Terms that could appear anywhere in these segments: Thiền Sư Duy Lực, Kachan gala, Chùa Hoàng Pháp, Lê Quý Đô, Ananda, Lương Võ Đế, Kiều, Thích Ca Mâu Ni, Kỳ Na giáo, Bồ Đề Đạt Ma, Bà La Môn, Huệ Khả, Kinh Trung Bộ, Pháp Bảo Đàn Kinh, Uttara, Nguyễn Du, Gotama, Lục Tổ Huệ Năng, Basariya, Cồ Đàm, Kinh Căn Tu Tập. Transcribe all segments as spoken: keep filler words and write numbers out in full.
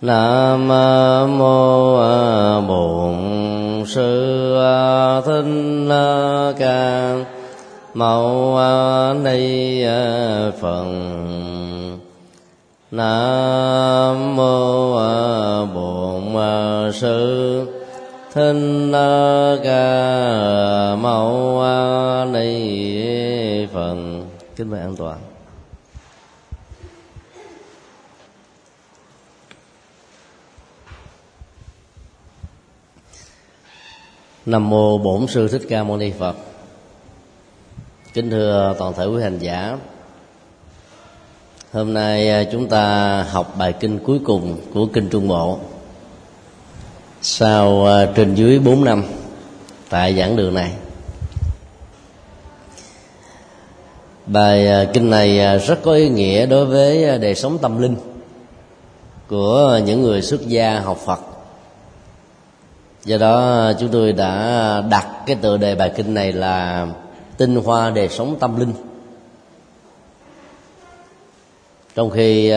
Nam mô Bổn Sư Thích Ca Mâu Ni Phật. Nam mô Bổn Sư Thích Ca Mâu Ni Phật. Kính mời an toàn. Nam mô Bổn Sư Thích Ca Mâu Ni Phật. Kính thưa toàn thể quý hành giả, hôm nay chúng ta học bài kinh cuối cùng của Kinh Trung Bộ sau trên dưới bốn năm tại giảng đường này. Bài kinh này rất có ý nghĩa đối với đời sống tâm linh của những người xuất gia học Phật. Do đó chúng tôi đã đặt cái tựa đề bài kinh này là tinh hoa đời sống tâm linh. Trong khi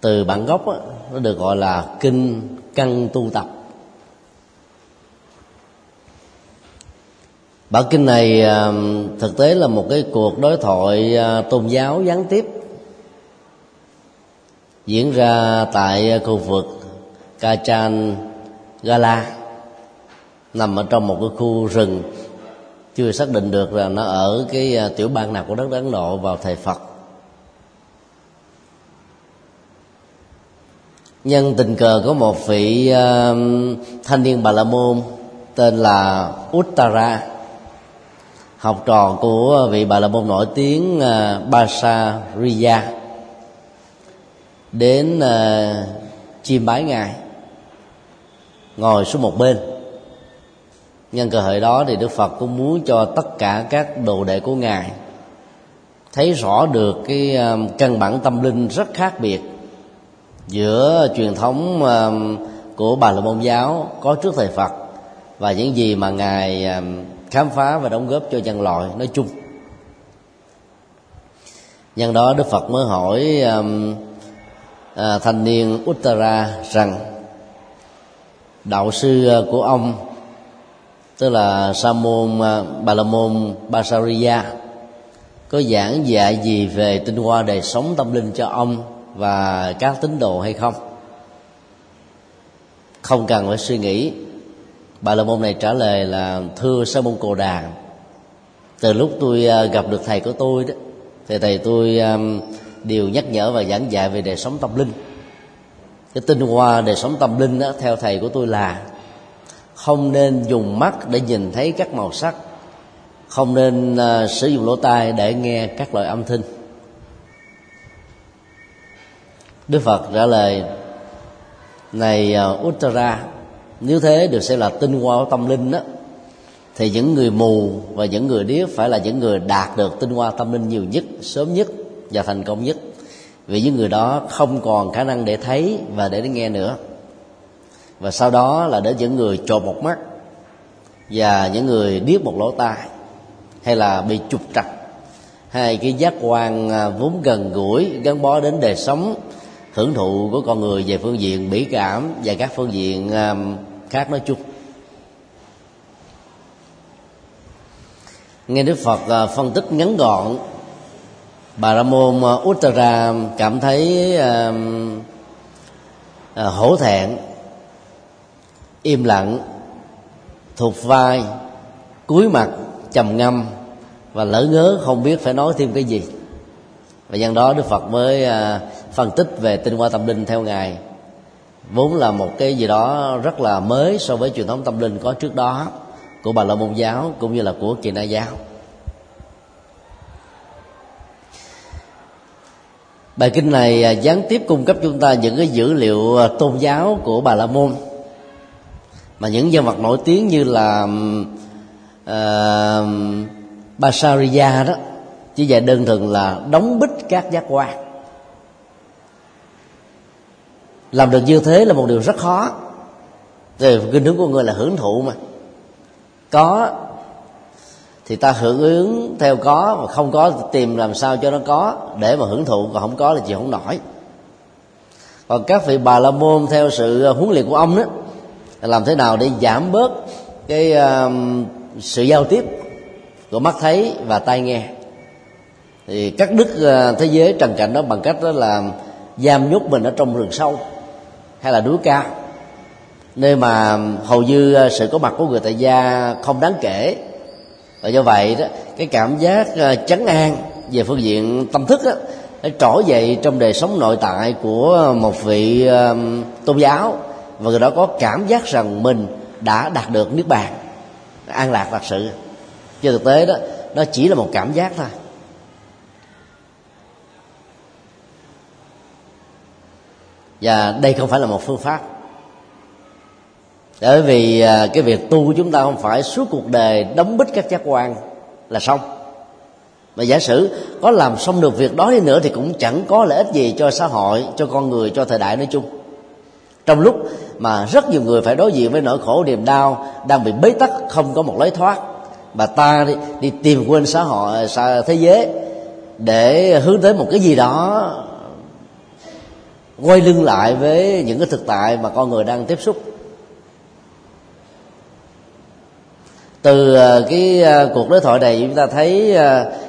từ bản gốc đó, nó được gọi là Kinh Căn Tu Tập. Bản kinh này thực tế là một cái cuộc đối thoại tôn giáo gián tiếp diễn ra tại khu vực Kachan Gala, nằm ở trong một cái khu rừng chưa xác định được là nó ở cái tiểu bang nào của đất Ấn Độ vào thời Phật. Nhân tình cờ có một vị thanh niên Bà La Môn tên là Uttara, học trò của vị Bà La Môn nổi tiếng Basariya, đến chiêm bái ngài, ngồi xuống một bên. Nhân cơ hội đó thì Đức Phật cũng muốn cho tất cả các đồ đệ của ngài thấy rõ được cái căn bản tâm linh rất khác biệt giữa truyền thống của Bà La Môn giáo có trước thời Phật và những gì mà ngài khám phá và đóng góp cho nhân loại nói chung. Nhân đó Đức Phật mới hỏi à, thanh niên Uttara rằng đạo sư của ông, tức là sa môn Bà La Môn Basariya, có giảng dạy gì về tinh hoa đời sống tâm linh cho ông và các tín đồ hay không? Không cần phải suy nghĩ, Bà La Môn này trả lời là: thưa sa môn Cồ Đà, từ lúc tôi gặp được thầy của tôi đó, thì thầy tôi đều nhắc nhở và giảng dạy về đời sống tâm linh. Cái tinh hoa đời sống tâm linh đó, theo thầy của tôi là không nên dùng mắt để nhìn thấy các màu sắc, không nên uh, sử dụng lỗ tai để nghe các loại âm thanh. Đức Phật trả lời: này uh, Uttara, nếu thế được xem là tinh hoa tâm linh đó, thì những người mù và những người điếc phải là những người đạt được tinh hoa tâm linh nhiều nhất, sớm nhất và thành công nhất. Vì những người đó không còn khả năng để thấy và để nghe nữa. Và sau đó là để những người chột một mắt và những người điếc một lỗ tai, hay là bị trục trặc hai cái giác quan vốn gần gũi gắn bó đến đời sống hưởng thụ của con người về phương diện mỹ cảm và các phương diện khác nói chung. Nghe Đức Phật phân tích ngắn gọn, Bà La Môn Uttara cảm thấy à, à, hổ thẹn, im lặng, thụt vai, cúi mặt, trầm ngâm và lỡ ngớ không biết phải nói thêm cái gì. Và nhân đó Đức Phật mới à, phân tích về tinh hoa tâm linh theo ngài, vốn là một cái gì đó rất là mới so với truyền thống tâm linh có trước đó của Bà La Môn giáo cũng như là của Kỳ Na giáo. Bài kinh này gián tiếp cung cấp chúng ta những cái dữ liệu tôn giáo của Bà La Môn, mà những nhân vật nổi tiếng như là uh, Basariya đó chỉ dạy đơn thuần là đóng bích các giác quan. Làm được như thế là một điều rất khó. Vì kinh hướng của người là hưởng thụ, mà có thì ta hưởng ứng theo có, mà không có thì tìm làm sao cho nó có để mà hưởng thụ, còn không có là chịu không nổi. Còn các vị Bà La Môn theo sự huấn luyện của ông đó, làm thế nào để giảm bớt cái uh, sự giao tiếp của mắt thấy và tai nghe, thì các đức uh, thế giới trần cảnh đó bằng cách đó là giam nhốt mình ở trong rừng sâu hay là núi cao, nơi mà hầu như sự có mặt của người tại gia không đáng kể. Và do vậy đó, cái cảm giác chấn an về phương diện tâm thức đó, nó trỗi dậy trong đời sống nội tại của một vị tôn giáo, và người đó có cảm giác rằng mình đã đạt được niết bàn, an lạc thật sự. Chứ thực tế đó, nó chỉ là một cảm giác thôi. Và đây không phải là một phương pháp, bởi vì cái việc tu của chúng ta không phải suốt cuộc đời đóng bít các giác quan là xong. Mà giả sử có làm xong được việc đó đi nữa thì cũng chẳng có lợi ích gì cho xã hội, cho con người, cho thời đại nói chung. Trong lúc mà rất nhiều người phải đối diện với nỗi khổ niềm đau, đang bị bế tắc không có một lối thoát, mà ta đi, đi tìm quên xã hội, xã, thế giới để hướng tới một cái gì đó quay lưng lại với những cái thực tại mà con người đang tiếp xúc. Từ cái cuộc đối thoại này chúng ta thấy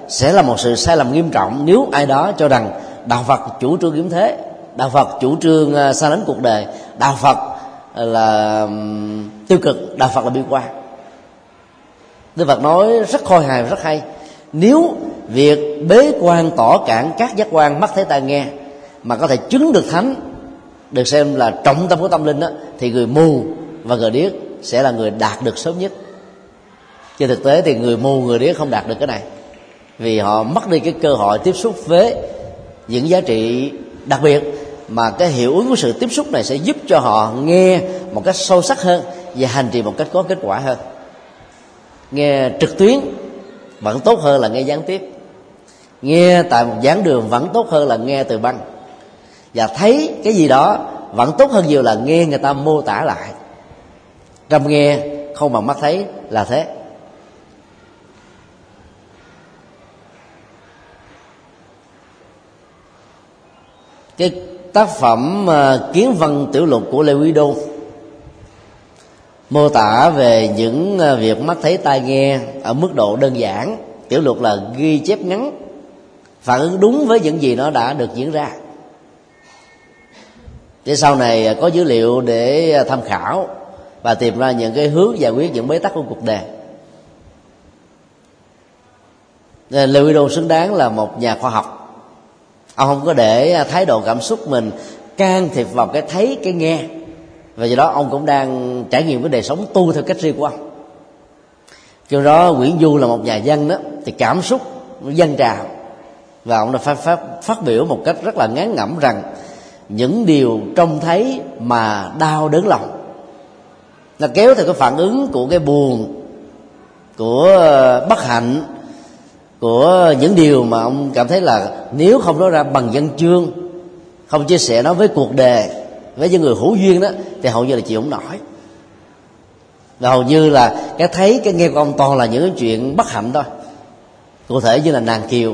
sẽ là một sự sai lầm nghiêm trọng nếu ai đó cho rằng đạo Phật chủ trương yếm thế, đạo Phật chủ trương xa lánh cuộc đời, đạo Phật là tiêu cực, đạo Phật là bi quan. Đức Phật nói rất khôi hài và rất hay: nếu việc bế quan tỏ cản các giác quan mắt thấy tai nghe mà có thể chứng được thánh, được xem là trọng tâm của tâm linh đó, thì người mù và người điếc sẽ là người đạt được sớm nhất. Trên thực tế thì người mù, người điếc không đạt được cái này, vì họ mất đi cái cơ hội tiếp xúc với những giá trị đặc biệt mà cái hiệu ứng của sự tiếp xúc này sẽ giúp cho họ nghe một cách sâu sắc hơn và hành trì một cách có kết quả hơn. Nghe trực tuyến vẫn tốt hơn là nghe gián tiếp, nghe tại một giảng đường vẫn tốt hơn là nghe từ băng, và thấy cái gì đó vẫn tốt hơn nhiều là nghe người ta mô tả lại. Trong nghe không bằng mắt thấy là thế. Cái tác phẩm Kiến Văn Tiểu Lục của Lê Quý Đô mô tả về những việc mắt thấy tai nghe ở mức độ đơn giản. Tiểu lục là ghi chép ngắn, phản ứng đúng với những gì nó đã được diễn ra, để sau này có dữ liệu để tham khảo và tìm ra những cái hướng giải quyết những bế tắc của cuộc đời. Lê Quý Đô xứng đáng là một nhà khoa học. Ông không có để thái độ cảm xúc mình can thiệp vào cái thấy, cái nghe, và do đó ông cũng đang trải nghiệm cái đời sống tu theo cách riêng của ông. Trong đó Nguyễn Du là một nhà văn đó, thì cảm xúc nó dâng trào, và ông đã phát, phát, phát biểu một cách rất là ngán ngẩm rằng những điều trông thấy mà đau đớn lòng là kéo theo cái phản ứng của cái buồn, của bất hạnh, của những điều mà ông cảm thấy là nếu không nói ra bằng văn chương, không chia sẻ nó với cuộc đời, với những người hữu duyên đó, thì hầu như là chịu không nổi. Và hầu như là cái thấy, cái nghe của ông toàn là những chuyện bất hạnh thôi. Cụ thể như là nàng Kiều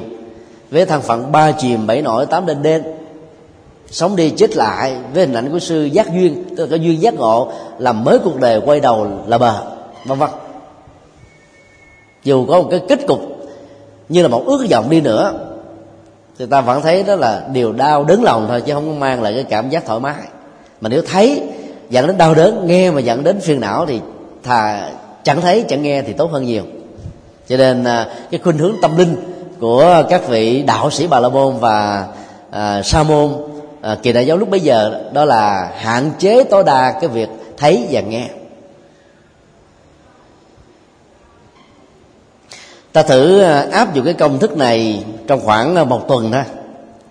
với thân phận ba chìm bảy nổi tám đênh đênh, sống đi chết lại với hình ảnh của sư giác duyên, tức là cái duyên giác ngộ làm mới cuộc đời, quay đầu là bờ, vân vân. Dù có một cái kết cục như là một ước vọng đi nữa thì ta vẫn thấy đó là điều đau đớn lòng thôi, chứ không mang lại cái cảm giác thoải mái. Mà nếu thấy dẫn đến đau đớn, nghe mà dẫn đến phiền não thì thà chẳng thấy chẳng nghe thì tốt hơn nhiều. Cho nên cái khuynh hướng tâm linh của các vị đạo sĩ Bà La Môn và à, Sa Môn à, kỳ đại giáo lúc bấy giờ đó là hạn chế tối đa cái việc thấy và nghe. Ta thử áp dụng cái công thức này trong khoảng một tuần thôi,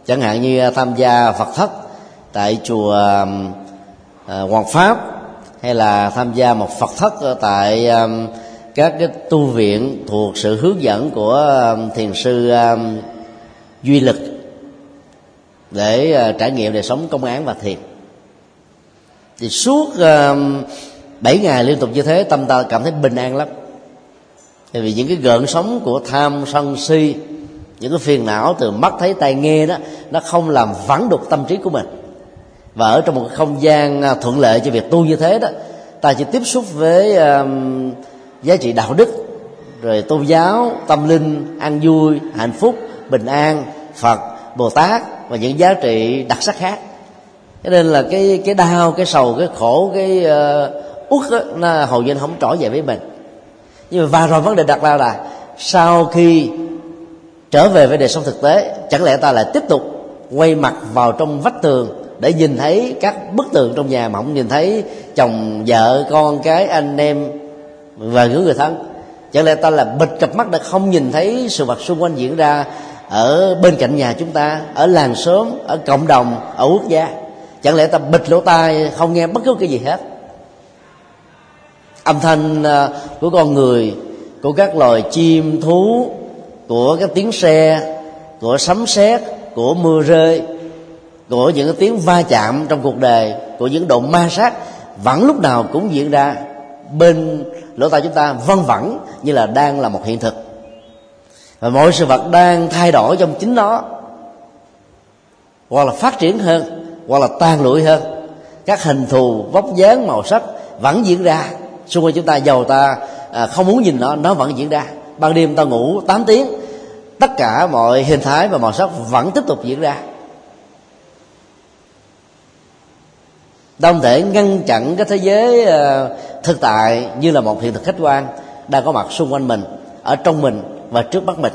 chẳng hạn như tham gia Phật thất tại chùa Hoàng Pháp, hay là tham gia một Phật thất tại các cái tu viện thuộc sự hướng dẫn của thiền sư Duy Lực, để trải nghiệm đời sống công án và thiền. Thì suốt bảy ngày liên tục như thế, tâm ta cảm thấy bình an lắm. Tại vì những cái gợn sóng của tham sân si, những cái phiền não từ mắt thấy tai nghe đó, nó không làm vãn đục tâm trí của mình, Và ở trong một không gian thuận lợi cho việc tu như thế đó, ta chỉ tiếp xúc với um, giá trị đạo đức, rồi tôn giáo, tâm linh, an vui, hạnh phúc, bình an, Phật, Bồ Tát và những giá trị đặc sắc khác. Cho nên là cái cái đau, cái sầu, cái khổ, cái uh, uất đó, nó hầu như nó không trỗi dậy với mình. Nhưng mà và rồi vấn đề đặt ra là sau khi trở về với đời sống thực tế, chẳng lẽ ta lại tiếp tục quay mặt vào trong vách tường để nhìn thấy các bức tường trong nhà mà không nhìn thấy chồng, vợ, con, cái, anh em và những người thân? Chẳng lẽ ta là bịt cặp mắt để không nhìn thấy sự vật xung quanh diễn ra ở bên cạnh nhà chúng ta, ở làng xóm, ở cộng đồng, ở quốc gia? Chẳng lẽ ta bịt lỗ tai không nghe bất cứ cái gì hết? Âm thanh của con người, của các loài chim, thú, của các tiếng xe, của sấm sét, của mưa rơi, của những cái tiếng va chạm trong cuộc đời, của những độ ma sát vẫn lúc nào cũng diễn ra bên lỗ tai chúng ta, văng vẳng như là đang là một hiện thực. Và mọi sự vật đang thay đổi trong chính nó, hoặc là phát triển hơn, hoặc là tan lụi hơn. Các hình thù, vóc dáng, màu sắc vẫn diễn ra xung quanh chúng ta, dầu ta à, không muốn nhìn nó, nó vẫn diễn ra. Ban đêm ta ngủ tám tiếng, tất cả mọi hình thái và màu sắc vẫn tiếp tục diễn ra. Ta không thể ngăn chặn cái thế giới thực tại như là một hiện thực khách quan đang có mặt xung quanh mình, ở trong mình và trước mắt mình.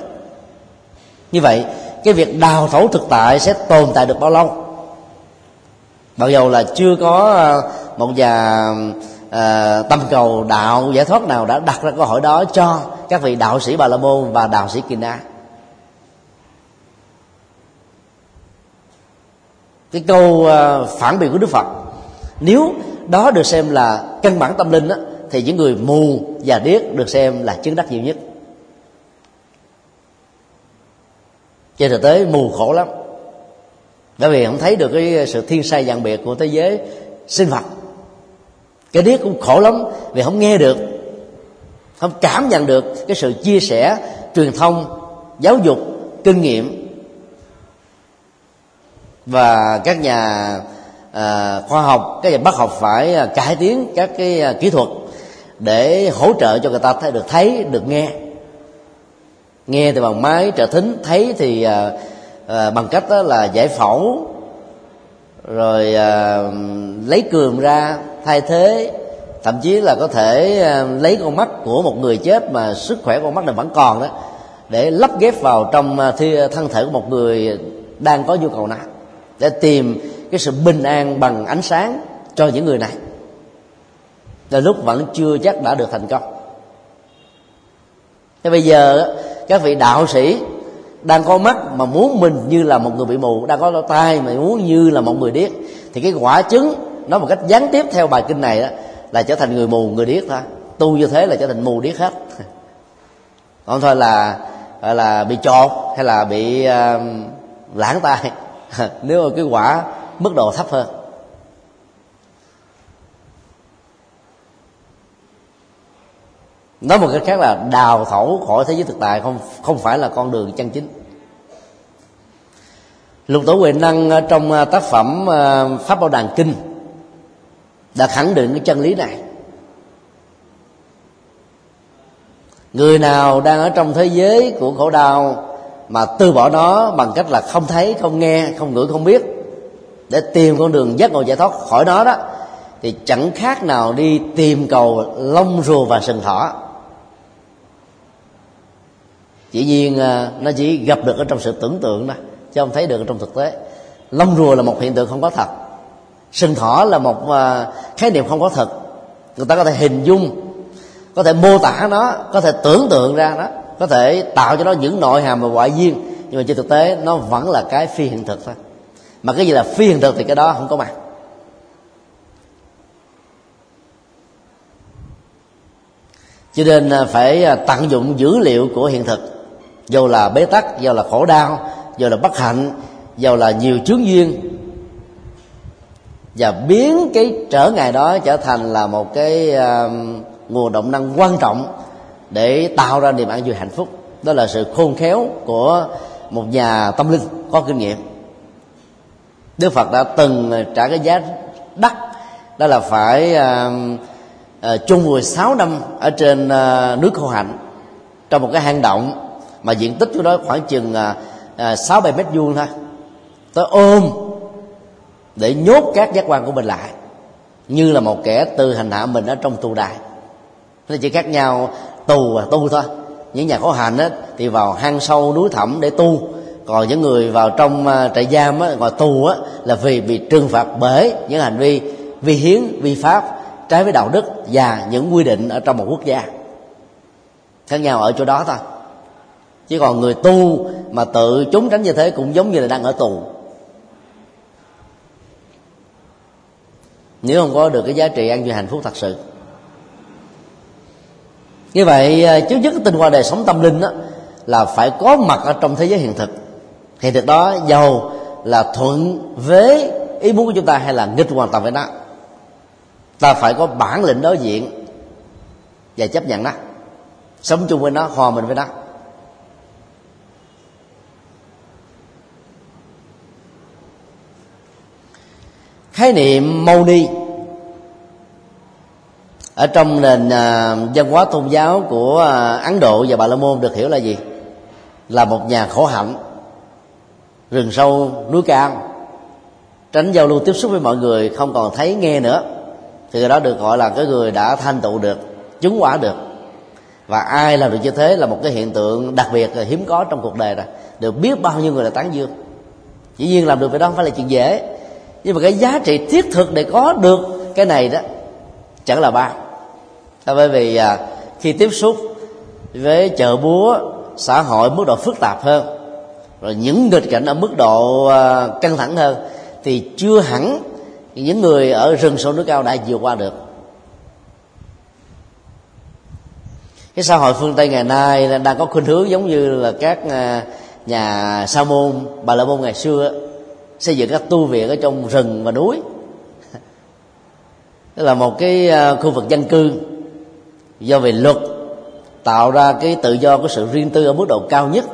Như vậy, cái việc đào thấu thực tại sẽ tồn tại được bao lâu? Mặc dù là chưa có một nhà à, tâm cầu đạo giải thoát nào đã đặt ra câu hỏi đó cho các vị đạo sĩ Bà La Môn và đạo sĩ Kỳ Na. Cái câu à, phản biện của Đức Phật, nếu đó được xem là căn bản tâm linh đó, thì những người mù và điếc được xem là chứng đắc nhiều nhất. Trên thực tế mù khổ lắm, bởi vì không thấy được cái sự thiên sai dạng biệt của thế giới sinh vật. Cái điếc cũng khổ lắm vì không nghe được, không cảm nhận được cái sự chia sẻ, truyền thông, giáo dục, kinh nghiệm và các nhà À, khoa học, các nhà bác học phải à, cải tiến các cái à, kỹ thuật để hỗ trợ cho người ta thấy, được thấy, được nghe. Nghe thì bằng máy trợ thính, thấy thì à, à, bằng cách đó là giải phẫu, rồi à, lấy cườm ra thay thế, thậm chí là có thể à, lấy con mắt của một người chết mà sức khỏe con mắt này vẫn còn đó, để lắp ghép vào trong thân thể của một người đang có nhu cầu nào, để tìm cái sự bình an bằng ánh sáng cho những người này. Là lúc vẫn chưa chắc đã được thành công. Thế bây giờ các vị đạo sĩ đang có mắt mà muốn mình như là một người bị mù, đang có lỗ tai mà muốn như là một người điếc, thì cái quả chứng nó một cách gián tiếp theo bài kinh này đó, là trở thành người mù, người điếc thôi. Tu như thế là trở thành mù điếc hết, không thôi là là bị chột hay là bị uh, lãng tai nếu mà cái quả mức độ thấp hơn. Nói một cách khác là đào thấu khỏi thế giới thực tại không không phải là con đường chân chính. Lục Tổ Huệ Năng trong tác phẩm Pháp Bảo Đàn Kinh đã khẳng định cái chân lý này. Người nào đang ở trong thế giới của khổ đau mà từ bỏ nó bằng cách là không thấy, không nghe, không ngửi, không biết, để tìm con đường giác ngộ giải thoát khỏi nó đó, thì chẳng khác nào đi tìm cầu lông rùa và sừng thỏ. Dĩ nhiên nó chỉ gặp được ở trong sự tưởng tượng đó, chứ không thấy được ở trong thực tế. Lông rùa là một hiện tượng không có thật, sừng thỏ là một khái niệm không có thật. Người ta có thể hình dung, có thể mô tả nó, có thể tưởng tượng ra nó, có thể tạo cho nó những nội hàm và ngoại duyên, nhưng mà trên thực tế nó vẫn là cái phi hiện thực thôi. Mà cái gì là phi hiện thực thì cái đó không có mặt. Cho nên phải tận dụng dữ liệu của hiện thực, dù là bế tắc, dù là khổ đau, dù là bất hạnh, dù là nhiều chướng duyên, và biến cái trở ngại đó trở thành là một cái uh, nguồn động năng quan trọng để tạo ra niềm an vui hạnh phúc. Đó là sự khôn khéo của một nhà tâm linh có kinh nghiệm. Đức Phật đã từng trả cái giá đắt, đó là phải chôn vùi sáu năm ở trên nước khô hạnh, trong một cái hang động mà diện tích của nó khoảng chừng sáu bảy mét vuông thôi. Tới ôm để nhốt các giác quan của mình lại, như là một kẻ từ hành hạ mình ở trong tù đài. Nó chỉ khác nhau tù và tu thôi. Những nhà khổ hạnh á, thì vào hang sâu núi thẳm để tu, còn những người vào trong trại giam á, ngoài tù á, là vì bị trừng phạt bởi những hành vi vi hiến, vi pháp, trái với đạo đức và những quy định ở trong một quốc gia. Khác nhau ở chỗ đó thôi. Chứ còn người tu mà tự trốn tránh như thế cũng giống như là đang ở tù. Nếu không có được cái giá trị an vui hạnh phúc thật sự. Như vậy trước nhất tinh hoa đời sống tâm linh đó, là phải có mặt ở trong thế giới hiện thực. Hiện thực đó giàu là thuận với ý muốn của chúng ta hay là nghịch hoàn toàn với nó, ta phải có bản lĩnh đối diện và chấp nhận nó, sống chung với nó, hòa mình với nó. Khái niệm mâu ni ở trong nền uh, văn hóa tôn giáo của uh, Ấn Độ và Bà La Môn được hiểu là gì? Là một nhà khổ hạnh, rừng sâu núi cao, tránh giao lưu tiếp xúc với mọi người, không còn thấy nghe nữa, thì người đó được gọi là cái người đã thành tựu được, chứng quả được. Và ai làm được như thế là một cái hiện tượng đặc biệt là hiếm có trong cuộc đời này, được biết bao nhiêu người là tán dương. Dĩ nhiên làm được vậy đó không phải là chuyện dễ, nhưng mà cái giá trị thiết thực để có được cái này đó chẳng là bao. Bởi vì à, khi tiếp xúc với chợ búa, xã hội mức độ phức tạp hơn, rồi những nghịch cảnh ở mức độ à, căng thẳng hơn, thì chưa hẳn những người ở rừng sâu núi cao đã vượt qua được. Cái xã hội phương Tây ngày nay đang có khuynh hướng giống như là các à, nhà sa môn, Bà La Môn ngày xưa xây dựng các tu viện ở trong rừng và núi. Đó là một cái khu vực dân cư do về luật tạo ra cái tự do của sự riêng tư ở mức độ cao nhất,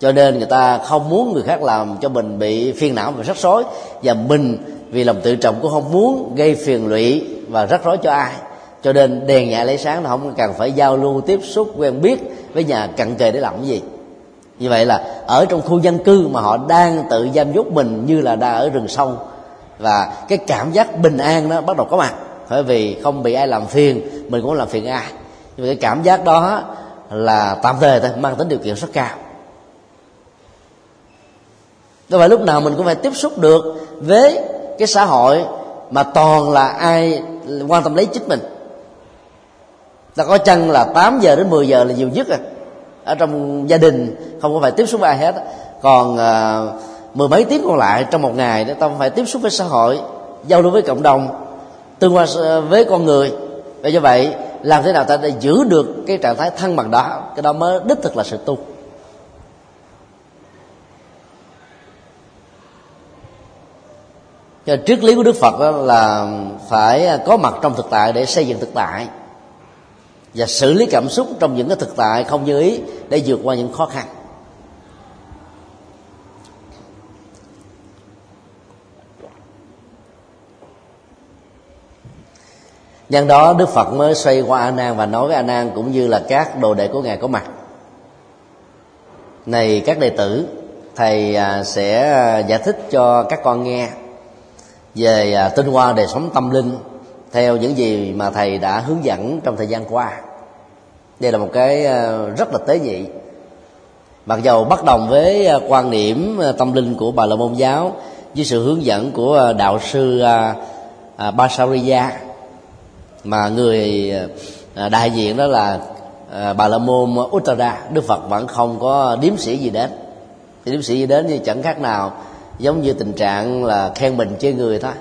cho nên người ta không muốn người khác làm cho mình bị phiền não và rắc rối, và mình vì lòng tự trọng cũng không muốn gây phiền lụy và rắc rối cho ai, cho nên đèn nhẹ lấy sáng là không cần phải giao lưu tiếp xúc quen biết với nhà cận kề để làm cái gì. Như vậy là ở trong khu dân cư mà họ đang tự giam nhốt mình như là đang ở rừng sâu, và cái cảm giác bình an đó bắt đầu có mặt, bởi vì không bị ai làm phiền, mình cũng làm phiền ai. Nhưng mà cái cảm giác đó là tạm thời thôi, mang tính điều kiện rất cao. Đó phải lúc nào mình cũng phải tiếp xúc được với cái xã hội mà toàn là ai quan tâm lấy chính mình. Ta có chăng là tám giờ đến mười giờ là nhiều nhất rồi, ở trong gia đình không có phải tiếp xúc với ai hết. Còn uh, mười mấy tiếng còn lại trong một ngày đó, ta phải tiếp xúc với xã hội, giao lưu với cộng đồng, tương quan với con người. Và do vậy làm thế nào ta để giữ được cái trạng thái thăng bằng đó, cái đó mới đích thực là sự tu. Cho triết lý của Đức Phật đó là phải có mặt trong thực tại để xây dựng thực tại, và xử lý cảm xúc trong những cái thực tại không như ý để vượt qua những khó khăn. Nhân đó Đức Phật mới xoay qua A Nan và nói với A Nan cũng như là các đồ đệ của ngài có mặt: này các đệ tử, thầy sẽ giải thích cho các con nghe về tinh hoa đời sống tâm linh theo những gì mà thầy đã hướng dẫn trong thời gian qua. Đây là một cái rất là tế nhị, mặc dầu bất đồng với quan điểm tâm linh của Bà La Môn giáo với sự hướng dẫn của đạo sư Basariya, mà người đại diện đó là Bà La Môn Uttara. Đức Phật vẫn không có điếm sĩ gì đến, thì điếm sĩ gì đến thì chẳng khác nào giống như tình trạng là khen mình chê người thôi.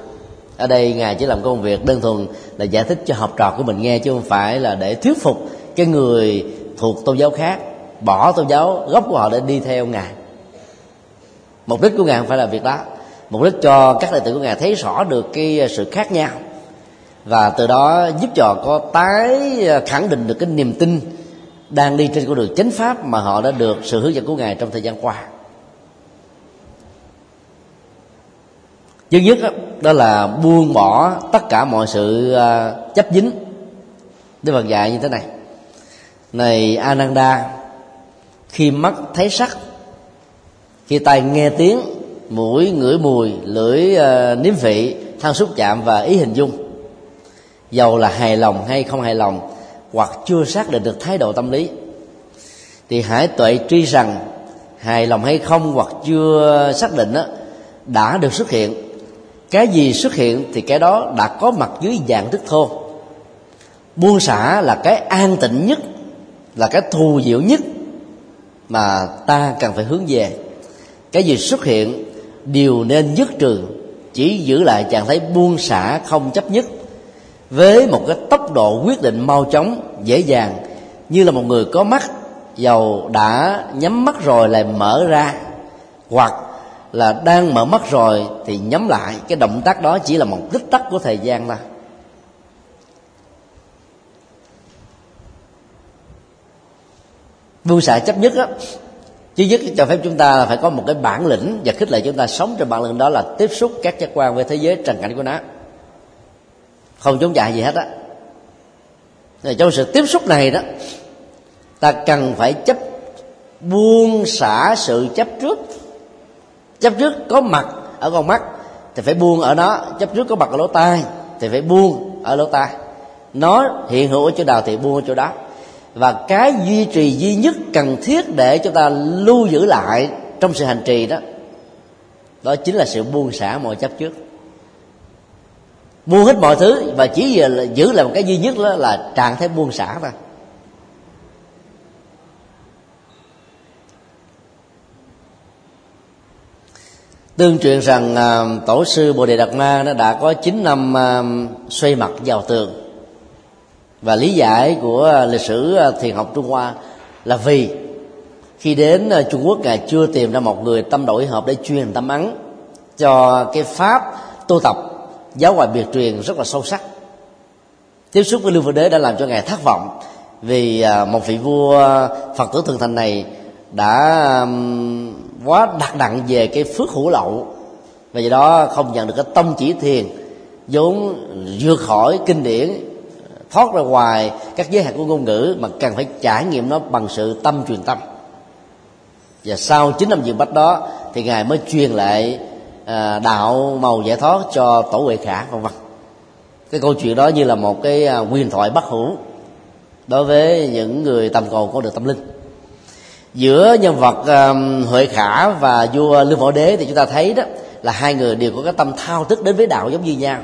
Ở đây ngài chỉ làm công việc đơn thuần là giải thích cho học trò của mình nghe, chứ không phải là để thuyết phục cái người thuộc tôn giáo khác bỏ tôn giáo gốc của họ để đi theo ngài. Mục đích của ngài không phải là việc đó. Mục đích cho các đệ tử của ngài thấy rõ được cái sự khác nhau, và từ đó giúp cho có tái khẳng định được cái niềm tin đang đi trên con đường chánh pháp mà họ đã được sự hướng dẫn của ngài trong thời gian qua. Thứ nhất đó, đó là buông bỏ tất cả mọi sự chấp dính. Đức Phật dạy như thế này: này Ananda, khi mắt thấy sắc, khi tai nghe tiếng, mũi ngửi mùi, lưỡi uh, nếm vị, thân xúc chạm và ý hình dung, dầu là hài lòng hay không hài lòng, hoặc chưa xác định được thái độ tâm lý, thì hãy tuệ tri rằng hài lòng hay không hoặc chưa xác định đó, đã được xuất hiện. Cái gì xuất hiện thì cái đó đã có mặt dưới dạng thức thô. Buông xả là cái an tịnh nhất, là cái thù diệu nhất mà ta cần phải hướng về. Cái gì xuất hiện đều nên dứt trừ, chỉ giữ lại trạng thái buông xả không chấp nhất với một cái tốc độ quyết định mau chóng, dễ dàng, như là một người có mắt, dầu đã nhắm mắt rồi lại mở ra, hoặc là đang mở mắt rồi thì nhắm lại. Cái động tác đó chỉ là một tích tắc của thời gian thôi. Buông xả chấp nhất á, chứ nhất cho phép chúng ta là phải có một cái bản lĩnh và khích lệ chúng ta sống trên bản lĩnh đó, là tiếp xúc các giác quan với thế giới trần cảnh của nó, không chống chạy gì hết á. Trong sự tiếp xúc này đó, ta cần phải chấp buông xả sự chấp trước. Chấp trước có mặt ở con mắt thì phải buông ở nó, chấp trước có mặt ở lỗ tai thì phải buông ở lỗ tai, nó hiện hữu ở chỗ nào thì buông ở chỗ đó. Và cái duy trì duy nhất cần thiết để chúng ta lưu giữ lại trong sự hành trì đó, đó chính là sự buông xả mọi chấp trước, buông hết mọi thứ, và chỉ giữ lại một cái duy nhất đó là trạng thái buông xả thôi. Tương truyền rằng tổ sư Bồ Đề Đạt Ma nó đã có chín năm xoay mặt vào tường, và lý giải của lịch sử thiền học Trung Hoa là vì khi đến Trung Quốc, ngài chưa tìm ra một người tâm đổi hợp để truyền tâm ấn cho cái pháp tu tập giáo ngoại biệt truyền rất là sâu sắc. Tiếp xúc với Lương Võ Đế đã làm cho ngài thất vọng, vì một vị vua Phật tử thường thành này đã quá đặt nặng về cái phước hữu lậu, và do đó không nhận được cái tông chỉ thiền vốn vượt khỏi kinh điển, thoát ra ngoài các giới hạn của ngôn ngữ, mà cần phải trải nghiệm nó bằng sự tâm truyền tâm. Và sau chín năm diện bách đó thì ngài mới truyền lại à, đạo màu giải thoát cho tổ Huệ Khả vân vân. Cái câu chuyện đó như là một cái huyền thoại bất hủ đối với những người tầm cầu có được tâm linh. Giữa nhân vật à, Huệ Khả và vua Lương Võ Đế thì chúng ta thấy đó là hai người đều có cái tâm thao thức đến với đạo giống như nhau,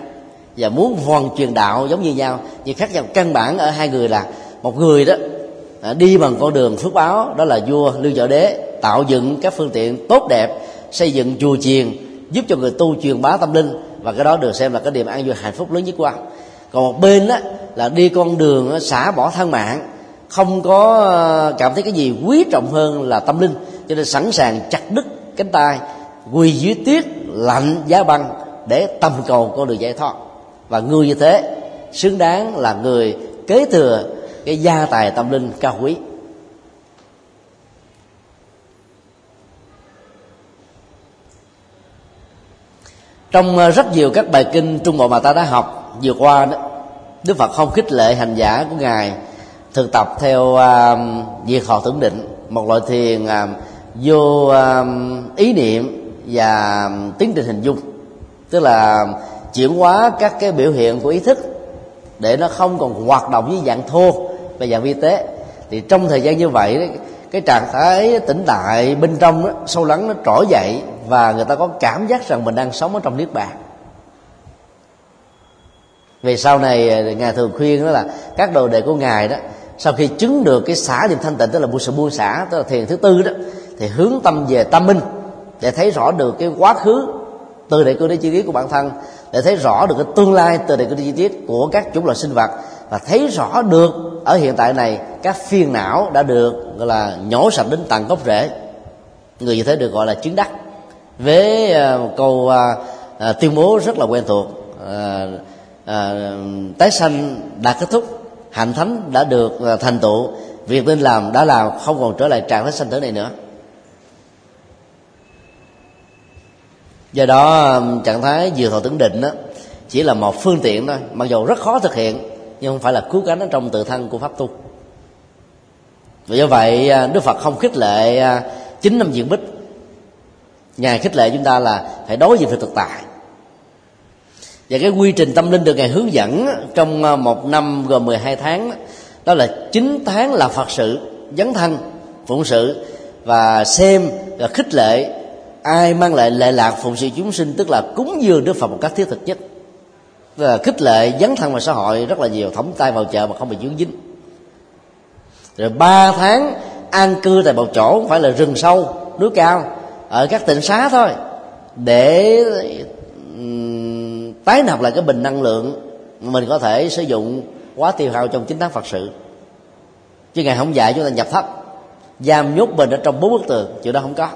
và muốn hoàn truyền đạo giống như nhau. Nhưng khác nhau căn bản ở hai người là một người đó đi bằng con đường phước báo, đó là vua Lương Võ Đế tạo dựng các phương tiện tốt đẹp, xây dựng chùa chiền giúp cho người tu truyền bá tâm linh, và cái đó được xem là cái niềm an vui hạnh phúc lớn nhất của ông. Còn một bên đó là đi con đường xả bỏ thân mạng, không có cảm thấy cái gì quý trọng hơn là tâm linh, cho nên sẵn sàng chặt đứt cánh tay, quỳ dưới tuyết lạnh giá băng để tầm cầu con đường giải thoát. Và người như thế xứng đáng là người kế thừa cái gia tài tâm linh cao quý. Trong rất nhiều các bài kinh Trung Bộ mà ta đã học vừa qua đó, Đức Phật không khích lệ hành giả của Ngài thực tập theo diệt họ tưởng định, một loại thiền vô ý niệm và tiến trình hình dung, tức là chuyển hóa các cái biểu hiện của ý thức để nó không còn hoạt động với dạng thô và dạng vi tế. Thì trong thời gian như vậy, cái trạng thái tĩnh tại bên trong đó, sâu lắng nó trỗi dậy, và người ta có cảm giác rằng mình đang sống ở trong niết bàn. Về sau này ngài thường khuyên đó là các đồ đệ của ngài đó, sau khi chứng được cái xả niệm thanh tịnh, tức là buông sự buông xả, tức là thiền thứ tư đó, thì hướng tâm về tâm minh để thấy rõ được cái quá khứ từ đại cương đến chi tiết của bản thân, để thấy rõ được cái tương lai từ đại cương đến chi tiết của các chủng loại sinh vật, và thấy rõ được ở hiện tại này các phiền não đã được gọi là nhổ sạch đến tận gốc rễ. Người như thế được gọi là chứng đắc, với một câu à, à, tuyên bố rất là quen thuộc: à, à, tái sanh đã kết thúc, hạnh thánh đã được thành tựu, việc nên làm đã làm, không còn trở lại trạng thái sanh tử này nữa. Do đó trạng thái diệt thọ tưởng định đó chỉ là một phương tiện thôi, mặc dù rất khó thực hiện, nhưng không phải là cứu cánh ở trong tự thân của pháp tu. Vì do vậy Đức Phật không khích lệ chín năm diện bích, Ngài khích lệ chúng ta là phải đối diện với thực tại. Và cái quy trình tâm linh được Ngài hướng dẫn trong một năm gồm mười hai tháng, đó là chín tháng là Phật sự, dấn thân, phụng sự, và xem và khích lệ ai mang lại lệ lạc phụng sự chúng sinh, tức là cúng dường Đức Phật một cách thiết thực nhất. Tức là khích lệ dấn thân vào xã hội rất là nhiều, thõng tay vào chợ mà không bị vướng dính. Rồi ba tháng an cư tại một chỗ, không phải là rừng sâu núi cao, ở các tỉnh xá thôi, để tái nạp lại cái bình năng lượng mình có thể sử dụng quá tiêu hao trong chín tháng Phật sự. Chứ Ngài không dạy chúng ta nhập thất, giam nhốt mình ở trong bốn bức tường, chuyện đó không có.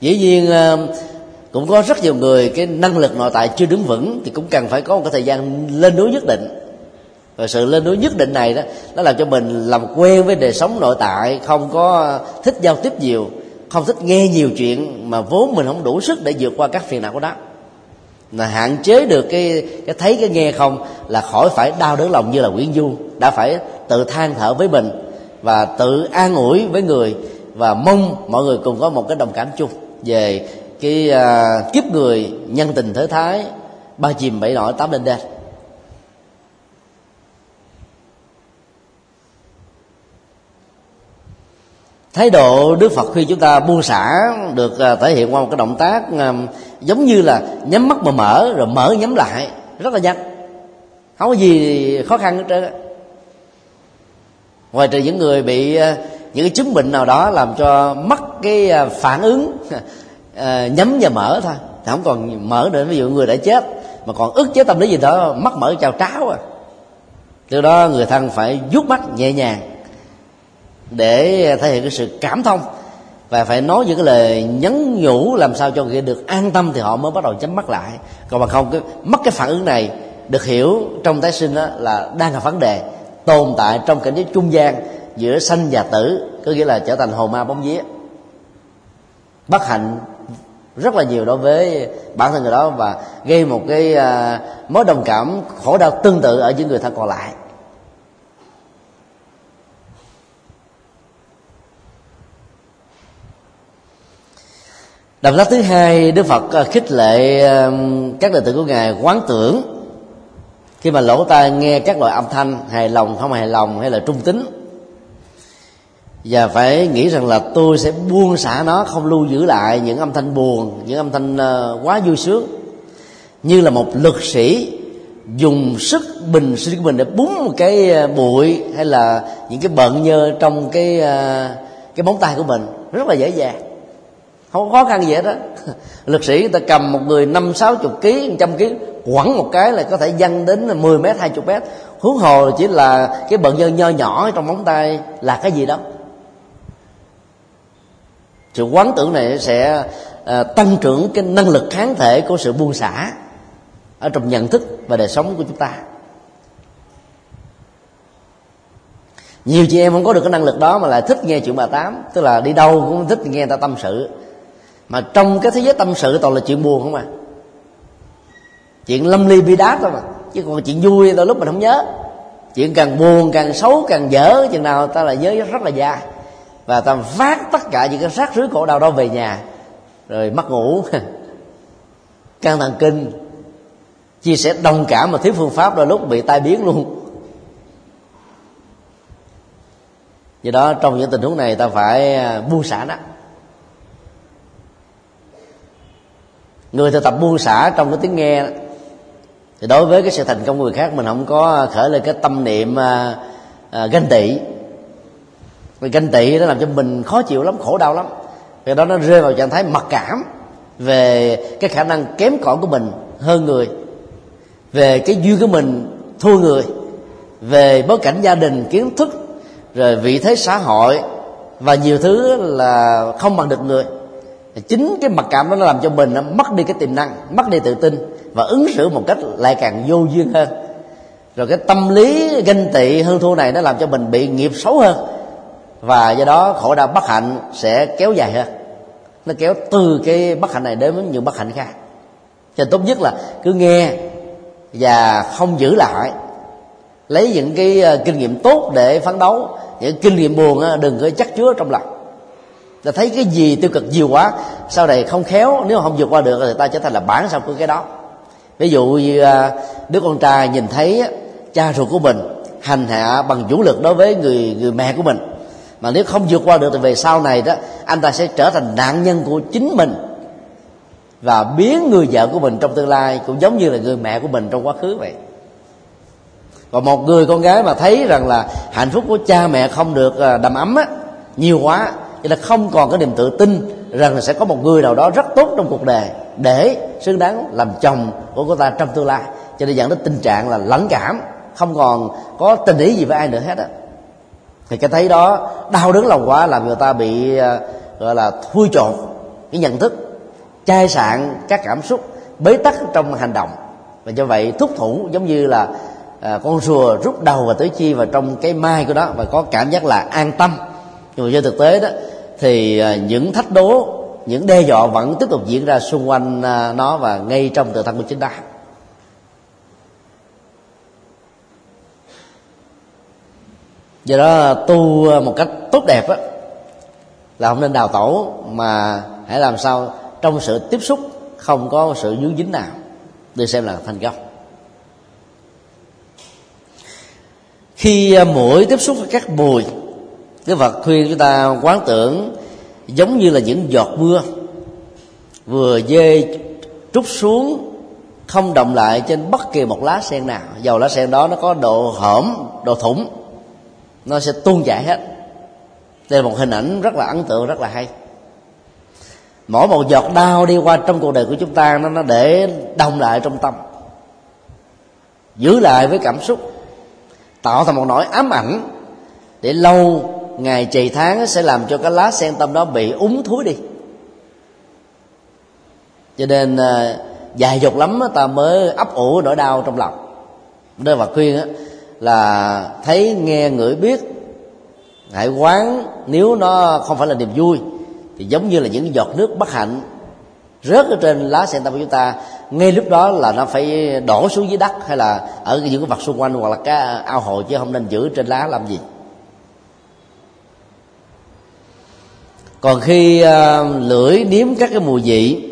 Dĩ nhiên cũng có rất nhiều người cái năng lực nội tại chưa đứng vững, thì cũng cần phải có một cái thời gian lên núi nhất định. Và sự lên núi nhất định này đó, nó làm cho mình làm quen với đời sống nội tại, không có thích giao tiếp nhiều, không thích nghe nhiều chuyện mà vốn mình không đủ sức để vượt qua các phiền não của đó. Là hạn chế được cái, cái thấy cái nghe không, là khỏi phải đau đớn lòng như là Nguyễn Du đã phải tự than thở với mình và tự an ủi với người, và mong mọi người cùng có một cái đồng cảm chung về cái uh, kiếp người nhân tình thế thái, ba chìm bảy nổi tám lên đen. Thái độ Đức Phật khi chúng ta buông xả được uh, thể hiện qua một cái động tác uh, giống như là nhắm mắt mà mở, rồi mở nhắm lại, rất là nhanh, không có gì khó khăn hết trơn á. Ngoài trừ những người bị uh, những cái chứng bệnh nào đó làm cho mất cái uh, phản ứng uh, nhắm và mở thôi, thì không còn mở nữa. Ví dụ người đã chết mà còn ức chế tâm lý gì đó, mắt mở chào tráo à. Từ đó người thân phải vuốt mắt nhẹ nhàng để thể hiện cái sự cảm thông, và phải nói những cái lời nhắn nhủ làm sao cho người được an tâm thì họ mới bắt đầu nhắm mắt lại. Còn mà không, cái mất cái phản ứng này được hiểu trong tái sinh đó là đang là vấn đề tồn tại trong cảnh giới trung gian giữa sanh và tử, có nghĩa là trở thành hồ ma bóng vía, bất hạnh rất là nhiều đối với bản thân người đó, và gây một cái uh, mối đồng cảm khổ đau tương tự ở những người thân còn lại. Động tác thứ hai, Đức Phật khích lệ các đệ tử của Ngài quán tưởng. Khi mà lỗ tai nghe các loại âm thanh, hài lòng, không hài lòng hay là trung tính, và phải nghĩ rằng là tôi sẽ buông xả nó, không lưu giữ lại những âm thanh buồn, những âm thanh quá vui sướng. Như là một lực sĩ dùng sức bình sinh của mình để búng một cái bụi hay là những cái bợn nhơ trong cái, cái móng tay của mình, rất là dễ dàng, không khó khăn gì hết đó. Lực sĩ người ta cầm một người năm sáu chục ký, trăm ký, quẳng một cái là có thể văng đến mười mét, hai chục mét. Huống hồ chỉ là cái bợn dơ nho nhỏ trong móng tay là cái gì đó. Sự quán tưởng này sẽ à, tăng trưởng cái năng lực kháng thể của sự buông xả ở trong nhận thức và đời sống của chúng ta. Nhiều chị em không có được cái năng lực đó mà lại thích nghe chuyện bà tám, tức là đi đâu cũng thích nghe người ta tâm sự. Mà trong cái thế giới tâm sự toàn là chuyện buồn không à, chuyện lâm ly bi đát thôi mà. Chứ còn chuyện vui đôi lúc mình không nhớ. Chuyện càng buồn, càng xấu, càng dở, chừng nào ta lại nhớ rất là dài, và ta vác tất cả những cái rác rưới khổ đau đó về nhà, rồi mất ngủ, căng thần kinh, chia sẻ đồng cảm mà thiếu phương pháp, đôi lúc bị tai biến luôn. Vì đó trong những tình huống này ta phải buông xả đó. Người thực tập buông xả trong cái tiếng nghe đó, thì đối với cái sự thành công của người khác mình không có khởi lên cái tâm niệm à, à, ganh tị. Vì ganh tị nó làm cho mình khó chịu lắm, khổ đau lắm. Vì đó nó rơi vào trạng thái mặc cảm về cái khả năng kém cỏi của mình hơn người, về cái duyên của mình thua người, về bối cảnh gia đình, kiến thức, rồi vị thế xã hội và nhiều thứ là không bằng được người. Chính cái mặc cảm đó nó làm cho mình nó mất đi cái tiềm năng, mất đi tự tin, và ứng xử một cách lại càng vô duyên hơn. Rồi cái tâm lý ganh tị hơn thua này nó làm cho mình bị nghiệp xấu hơn, và do đó khổ đau bất hạnh sẽ kéo dài hơn. nó kéo từ cái bất hạnh này đến những bất hạnh khác. Cho nên tốt nhất là cứ nghe và không giữ lại, lấy những cái kinh nghiệm tốt để phấn đấu, những kinh nghiệm buồn đừng có chắc chứa trong lòng. Ta thấy cái gì tiêu cực nhiều quá, sau này không khéo nếu không vượt qua được thì ta trở thành là bản sao của cái đó. Ví dụ như đứa con trai nhìn thấy cha ruột của mình hành hạ bằng vũ lực đối với người người mẹ của mình, mà nếu không vượt qua được thì về sau này đó, anh ta sẽ trở thành nạn nhân của chính mình và biến người vợ của mình trong tương lai cũng giống như là người mẹ của mình trong quá khứ vậy. Và một người con gái mà thấy rằng là hạnh phúc của cha mẹ không được đầm ấm á, nhiều quá, cho nên không còn cái niềm tự tin rằng là sẽ có một người nào đó rất tốt trong cuộc đời để xứng đáng làm chồng của cô ta trong tương lai, cho nên dẫn đến tình trạng là lẫn cảm, không còn có tình ý gì với ai nữa hết á. Thì cái thấy đó đau đớn lòng quá làm người ta bị gọi là thui chột cái nhận thức, chai sạn các cảm xúc, bế tắc trong hành động, và do vậy thúc thủ giống như là à, con rùa rút đầu và tứ chi vào trong cái mai của đó và có cảm giác là an tâm. Nhưng mà trên thực tế đó thì những thách đố, những đe dọa vẫn tiếp tục diễn ra xung quanh nó và ngay trong tự thân của chính ta. Do đó tu một cách tốt đẹp đó, là không nên đào tổ, mà hãy làm sao trong sự tiếp xúc không có sự dướng dính nào, được xem là thành công. Khi mũi tiếp xúc với các mùi, Đức Phật khuyên chúng ta quán tưởng giống như là những giọt mưa vừa dê trút xuống, không động lại trên bất kỳ một lá sen nào, dầu lá sen đó nó có độ hõm, độ thủng, nó sẽ tuôn chảy hết. Đây là một hình ảnh rất là ấn tượng, rất là hay. Mỗi một giọt đau đi qua trong cuộc đời của chúng ta, nó để đồng lại trong tâm, giữ lại với cảm xúc, tạo thành một nỗi ám ảnh, để lâu ngày trì tháng sẽ làm cho cái lá sen tâm đó bị úng thúi đi. Cho nên dài dột lắm ta mới ấp ủ nỗi đau trong lòng. Đây là khuyên là thấy nghe ngửi biết hãy quán, nếu nó không phải là niềm vui thì giống như là những giọt nước bất hạnh rớt ở trên lá sen tâm của chúng ta, ngay lúc đó là nó phải đổ xuống dưới đất hay là ở những cái vật xung quanh hoặc là cái ao hồ, chứ không nên giữ trên lá làm gì. Còn khi uh, lưỡi nếm các cái mùi vị,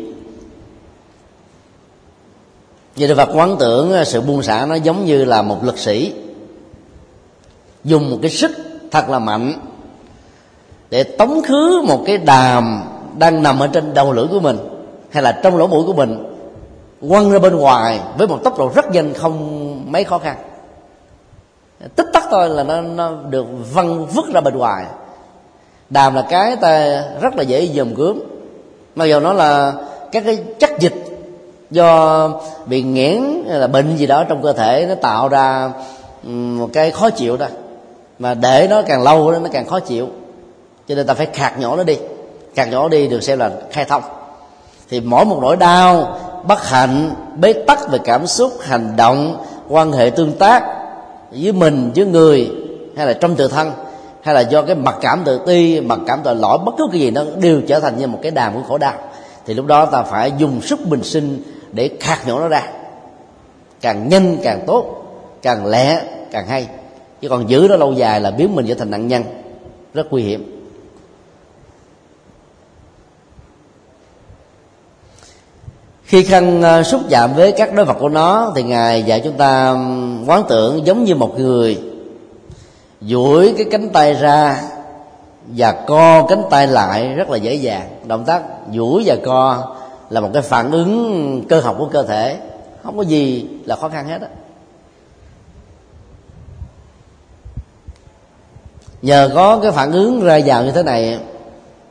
như Đức Phật quán tưởng sự buông xả nó giống như là một lực sĩ dùng một cái sức thật là mạnh để tống khứ một cái đàm đang nằm ở trên đầu lưỡi của mình hay là trong lỗ mũi của mình, quăng ra bên ngoài với một tốc độ rất nhanh, không mấy khó khăn, tích tắc thôi là nó, nó được văng vứt ra bên ngoài. Đàm là cái ta rất là dễ dòm gớm, mặc dù nó là các cái chất dịch do bị nghẽn hay là bệnh gì đó trong cơ thể nó tạo ra một cái khó chịu đó, mà để nó càng lâu nó càng khó chịu, cho nên ta phải khạc nhỏ nó đi. Khạc nhỏ đi được xem là khai thông. Thì mỗi một nỗi đau, bất hạnh, bế tắc về cảm xúc, hành động, quan hệ tương tác với mình, với người hay là trong tự thân, hay là do cái mặc cảm tự ti, mặc cảm tội lỗi, bất cứ cái gì nó đều trở thành như một cái đàm của khổ đau. Thì lúc đó ta phải dùng sức bình sinh để khạc nhổ nó ra, càng nhanh càng tốt, càng lẹ càng hay, chứ còn giữ nó lâu dài là biến mình trở thành nạn nhân, rất nguy hiểm. Khi khăn xúc chạm với các đối vật của nó thì Ngài dạy chúng ta quán tưởng giống như một người duỗi cái cánh tay ra và co cánh tay lại rất là dễ dàng. Động tác duỗi và co là một cái phản ứng cơ học của cơ thể, không có gì là khó khăn hết á. Nhờ có cái phản ứng ra vào như thế này,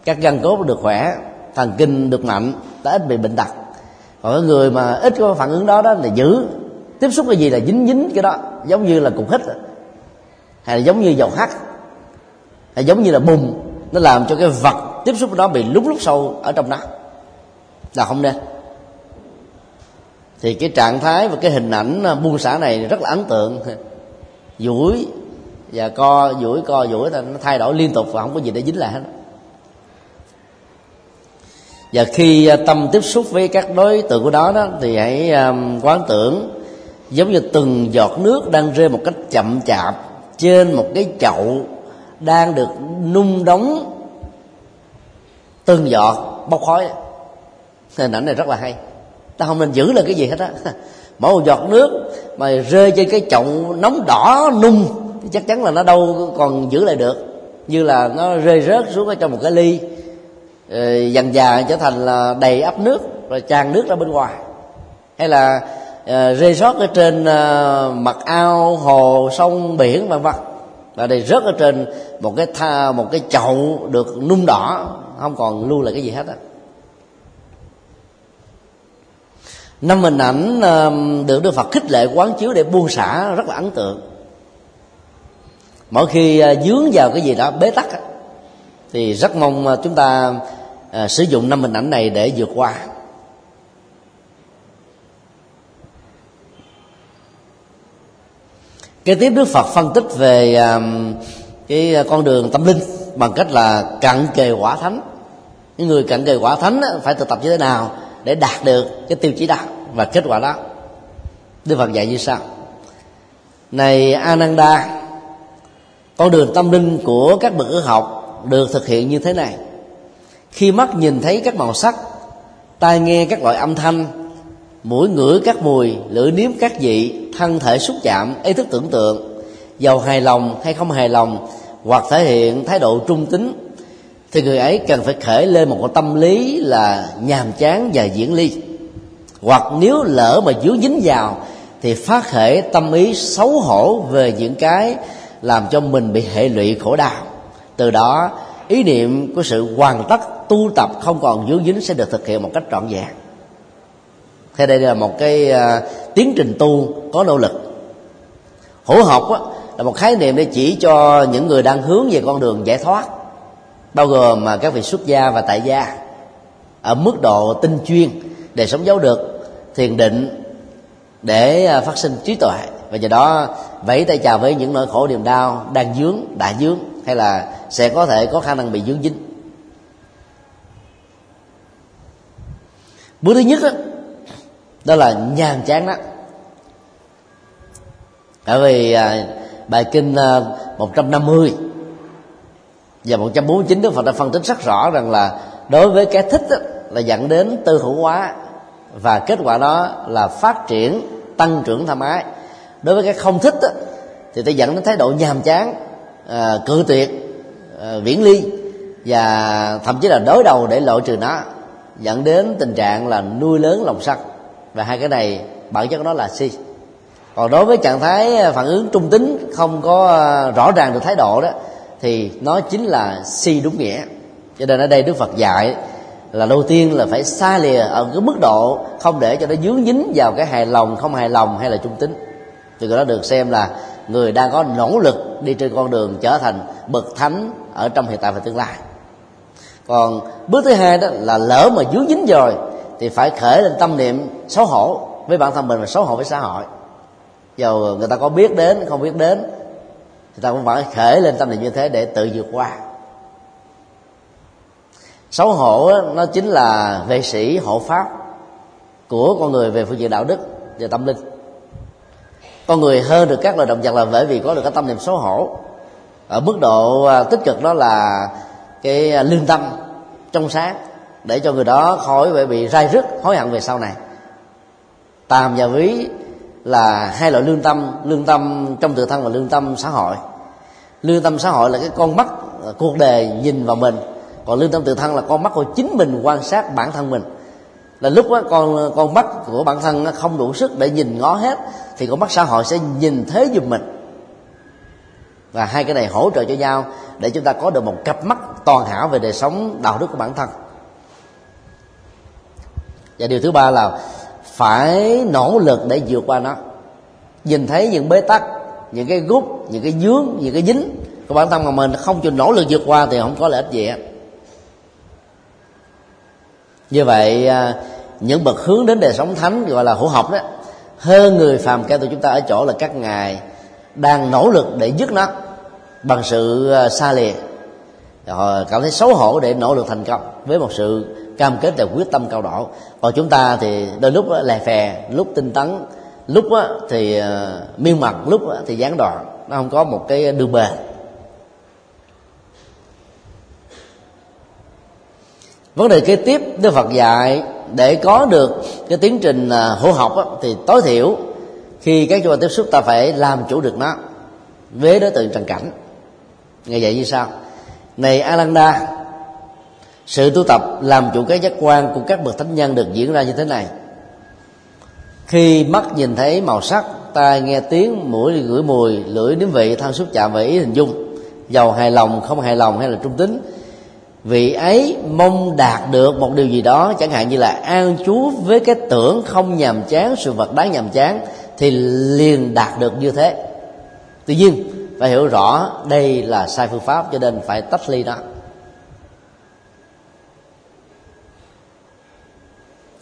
các gân cốt được khỏe, thần kinh được mạnh, ta ít bị bệnh tật. Còn cái người mà ít có phản ứng đó đó là giữ tiếp xúc cái gì là dính dính cái đó, giống như là cục hít, hay là giống như dầu hắt, hay giống như là bùn, nó làm cho cái vật tiếp xúc đó bị lún lút sâu ở trong đó, là không nên. Thì cái trạng thái và cái hình ảnh buông xả này rất là ấn tượng, duỗi và co, duỗi co duỗi, nó thay đổi liên tục và không có gì để dính lại hết. Và khi tâm tiếp xúc với các đối tượng của đó, đó thì hãy quán tưởng giống như từng giọt nước đang rơi một cách chậm chạp trên một cái chậu đang được nung đóng từng giọt bốc khói. Hình ảnh này rất là hay, ta không nên giữ là cái gì hết á. Mỗi một giọt nước mà rơi trên cái chậu nóng đỏ nung thì chắc chắn là nó đâu còn giữ lại được, như là nó rơi rớt xuống ở trong một cái ly, dần dà trở thành là đầy ắp nước rồi tràn nước ra bên ngoài. Hay là rơi sót ở trên mặt ao, hồ, sông, biển vân vân, là đầy rớt ở trên một cái tha, một cái chậu được nung đỏ, không còn lưu lại cái gì hết á. Năm hình ảnh được Đức Phật khích lệ quán chiếu để buông xả rất là ấn tượng. Mỗi khi dướng vào cái gì đó bế tắc thì rất mong chúng ta sử dụng năm hình ảnh này để vượt qua. Kế tiếp Đức Phật phân tích về cái con đường tâm linh bằng cách là cận kề quả thánh. Những người cận kề quả thánh phải thực tập như thế nào để đạt được cái tiêu chí đó và kết quả đó. Đức Phật dạy như sau: này Ananda, con đường tâm linh của các bậc ước học được thực hiện như thế này. Khi mắt nhìn thấy các màu sắc, tai nghe các loại âm thanh, mũi ngửi các mùi, lưỡi nếm các vị, thân thể xúc chạm, ý thức tưởng tượng, dầu hài lòng hay không hài lòng hoặc thể hiện thái độ trung tính, thì người ấy cần phải khởi lên một tâm lý là nhàm chán và diễn ly. Hoặc nếu lỡ mà dướng dính vào thì phát khởi tâm ý xấu hổ về những cái làm cho mình bị hệ lụy khổ đau. Từ đó ý niệm của sự hoàn tất tu tập không còn dướng dính sẽ được thực hiện một cách trọn vẹn. Thế đây là một cái tiến trình tu có nỗ lực. Hữu học á, là một khái niệm để chỉ cho những người đang hướng về con đường giải thoát, bao gồm mà các vị xuất gia và tại gia. Ở mức độ tinh chuyên, đời sống giáo được, thiền định để phát sinh trí tuệ, và do đó vẫy tay chào với những nỗi khổ niềm đau đang dướng, đã dướng hay là sẽ có thể có khả năng bị dướng dính. Bước thứ nhất đó, đó là nhàm chán đó. Bởi vì bài kinh một trăm năm mươi và một trăm bốn mươi chín Đức Phật đã phân tích rất rõ rằng là đối với cái thích đó, là dẫn đến tư hữu hóa, và kết quả đó là phát triển tăng trưởng tham ái. Đối với cái không thích đó, thì ta dẫn đến thái độ nhàm chán, à, cự tuyệt, à, viễn ly, và thậm chí là đối đầu để loại trừ nó, dẫn đến tình trạng là nuôi lớn lòng sân. Và hai cái này bản chất của nó là si. Còn đối với trạng thái phản ứng trung tính, không có rõ ràng được thái độ đó, thì nó chính là si đúng nghĩa. Cho nên ở đây Đức Phật dạy là đầu tiên là phải xa lìa ở cái mức độ không để cho nó dướng dính vào cái hài lòng, không hài lòng hay là trung tính. Từ đó được xem là người đang có nỗ lực đi trên con đường trở thành bậc thánh ở trong hiện tại và tương lai. Còn bước thứ hai đó là lỡ mà dướng dính rồi thì phải khởi lên tâm niệm xấu hổ với bản thân mình và xấu hổ với xã hội. Dù người ta có biết đến, không biết đến, thì ta cũng phải khởi lên tâm niệm như thế để tự vượt qua. Xấu hổ đó, nó chính là vệ sĩ hộ pháp của con người về phương diện đạo đức và tâm linh. Con người hơn được các loài động vật là bởi vì có được cái tâm niệm xấu hổ. Ở mức độ tích cực đó là cái lương tâm trong sáng, để cho người đó khỏi bị rai rứt, hối hận về sau này. Tàm và ví là hai loại lương tâm: lương tâm trong tự thân và lương tâm xã hội. Lương tâm xã hội là cái con mắt cuộc đời nhìn vào mình, còn lương tâm tự thân là con mắt của chính mình quan sát bản thân mình. Là lúc đó con con mắt của bản thân không đủ sức để nhìn ngó hết, thì con mắt xã hội sẽ nhìn thế giùm mình. Và hai cái này hỗ trợ cho nhau để chúng ta có được một cặp mắt toàn hảo về đời sống đạo đức của bản thân. Và điều thứ ba là phải nỗ lực để vượt qua nó. Nhìn thấy những bế tắc, những cái gút, những cái dướng, những cái dính của bản thân mà mình không chịu nỗ lực vượt qua thì không có lợi ích gì hết. Như vậy những bậc hướng đến đời sống thánh gọi là hữu học đó, hơn người phàm kẻ tụi chúng ta ở chỗ là các ngài đang nỗ lực để dứt nó bằng sự xa lìa, họ cảm thấy xấu hổ để nỗ lực thành công với một sự cam kết là quyết tâm cao độ. Còn chúng ta thì đôi lúc lè phè, lúc tinh tấn, lúc thì miêu mặt, lúc thì gián đoạn, nó không có một cái đường bền. Vấn đề kế tiếp Đức Phật dạy, để có được cái tiến trình hữu học á, thì tối thiểu khi các cơ quan tiếp xúc ta phải làm chủ được nó, vế đối tượng trần cảnh. Nghe vậy như sau: này Ananda, sự tu tập làm chủ các giác quan của các bậc thánh nhân được diễn ra như thế này. Khi mắt nhìn thấy màu sắc, tai nghe tiếng, mũi ngửi mùi, lưỡi nếm vị, thân xúc chạm và ý hình dung, dầu hài lòng, không hài lòng hay là trung tính, vị ấy mong đạt được một điều gì đó, chẳng hạn như là an trú với cái tưởng không nhàm chán, sự vật đáng nhàm chán, thì liền đạt được như thế. Tuy nhiên phải hiểu rõ đây là sai phương pháp, cho nên phải tách ly đó.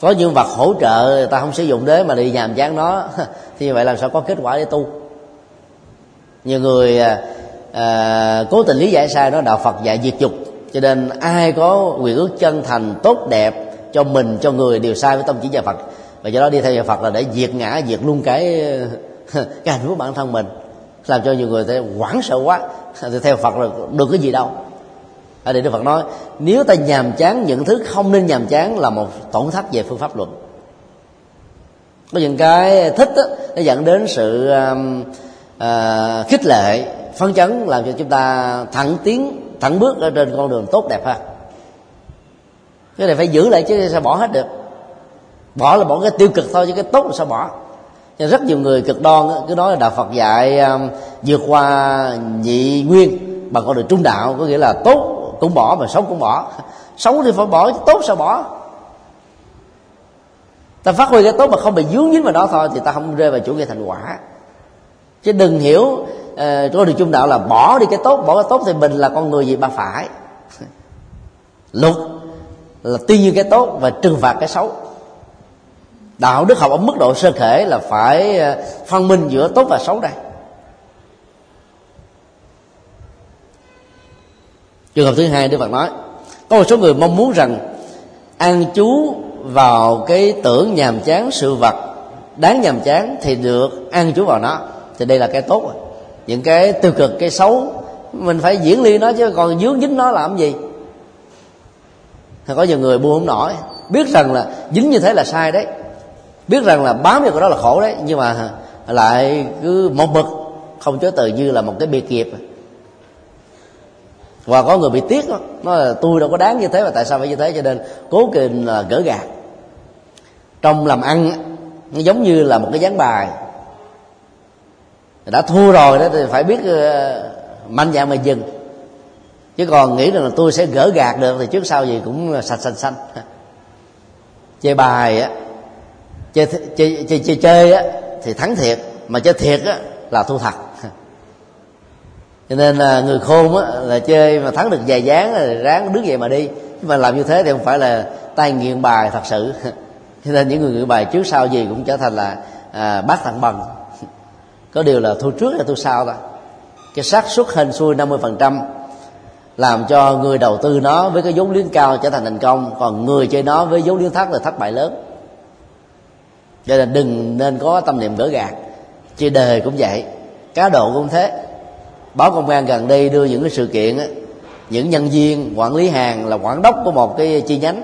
Có những vật hỗ trợ người ta không sử dụng đến mà đi nhàm chán nó, thì vậy làm sao có kết quả để tu. Nhiều người à, cố tình lý giải sai đó, đạo Phật dạy diệt dục, cho nên ai có quyền ước chân thành tốt đẹp cho mình, cho người đều sai với tông chỉ nhà Phật. Và do đó đi theo nhà Phật là để diệt ngã, diệt luôn cái cái hạnh phúc bản thân mình, làm cho nhiều người thấy hoảng sợ quá, thì theo Phật là được cái gì đâu. Ở đây Đức Phật nói, nếu ta nhàm chán những thứ không nên nhàm chán là một tổn thất về phương pháp luận. Có những cái thích đó, nó dẫn đến sự uh, khích lệ, phấn chấn, làm cho chúng ta thẳng tiến, thẳng bước ở trên con đường tốt đẹp ha. Cái này phải giữ lại chứ sao bỏ hết được. Bỏ là bỏ cái tiêu cực thôi, chứ cái tốt là sao bỏ. Cho rất nhiều người cực đoan cứ nói là đạo Phật dạy um, vượt qua nhị nguyên bằng con đường trung đạo, có nghĩa là tốt cũng bỏ mà xấu cũng bỏ. Xấu thì phải bỏ, tốt sao bỏ. Ta phát huy cái tốt mà không bị dướng dính vào đó thôi, thì ta không rơi vào chủ nghĩa thành quả. Chứ đừng hiểu uh, con đường trung đạo là bỏ đi cái tốt, bỏ cái tốt thì mình là con người gì mà phải. Luật là tuy nhiên cái tốt và trừng phạt cái xấu. Đạo đức học ở mức độ sơ khể là phải phân minh giữa tốt và xấu đây. Trường hợp thứ hai, Đức Phật nói, có một số người mong muốn rằng an trú vào cái tưởng nhàm chán, sự vật đáng nhàm chán thì được an trú vào nó, thì đây là cái tốt rồi. Những cái tiêu cực, cái xấu mình phải diễn ly nó, chứ còn dướng dính nó làm gì. Thì có nhiều người buông không nổi, biết rằng là dính như thế là sai đấy, biết rằng là bám vào cái đó là khổ đấy, nhưng mà lại cứ một mực không chối từ như là một cái biệt nghiệp. Và có người bị tiếc đó, nói là tôi đâu có đáng như thế mà tại sao phải như thế, cho nên cố tình là gỡ gạt. Trong làm ăn nó giống như là một cái ván bài, đã thua rồi đó thì phải biết mạnh dạn mà dừng, chứ còn nghĩ rằng là tôi sẽ gỡ gạt được thì trước sau gì cũng sạch sành xanh. Chơi bài á, chơi chơi chơi, chơi, chơi á, thì thắng thiệt, mà chơi thiệt á, là thua thật. Cho nên là người khôn á, là chơi mà thắng được vài ván là ráng đứng dậy mà đi, nhưng mà làm như thế thì không phải là tay nghiện bài thật sự. Cho nên những người nghiện bài trước sau gì cũng trở thành là à, bác thằng bằng, có điều là thua trước hay thua sau thôi. Cái xác suất hên xui năm mươi phần trăm làm cho người đầu tư nó với cái vốn liếng cao trở thành thành công, còn người chơi nó với vốn liếng thấp là thất bại lớn. Cho nên đừng nên có tâm niệm gỡ gạt. Chơi đề cũng vậy, cá độ cũng thế. Báo công an gần đây đưa những cái sự kiện á, những nhân viên quản lý hàng là quản đốc của một cái chi nhánh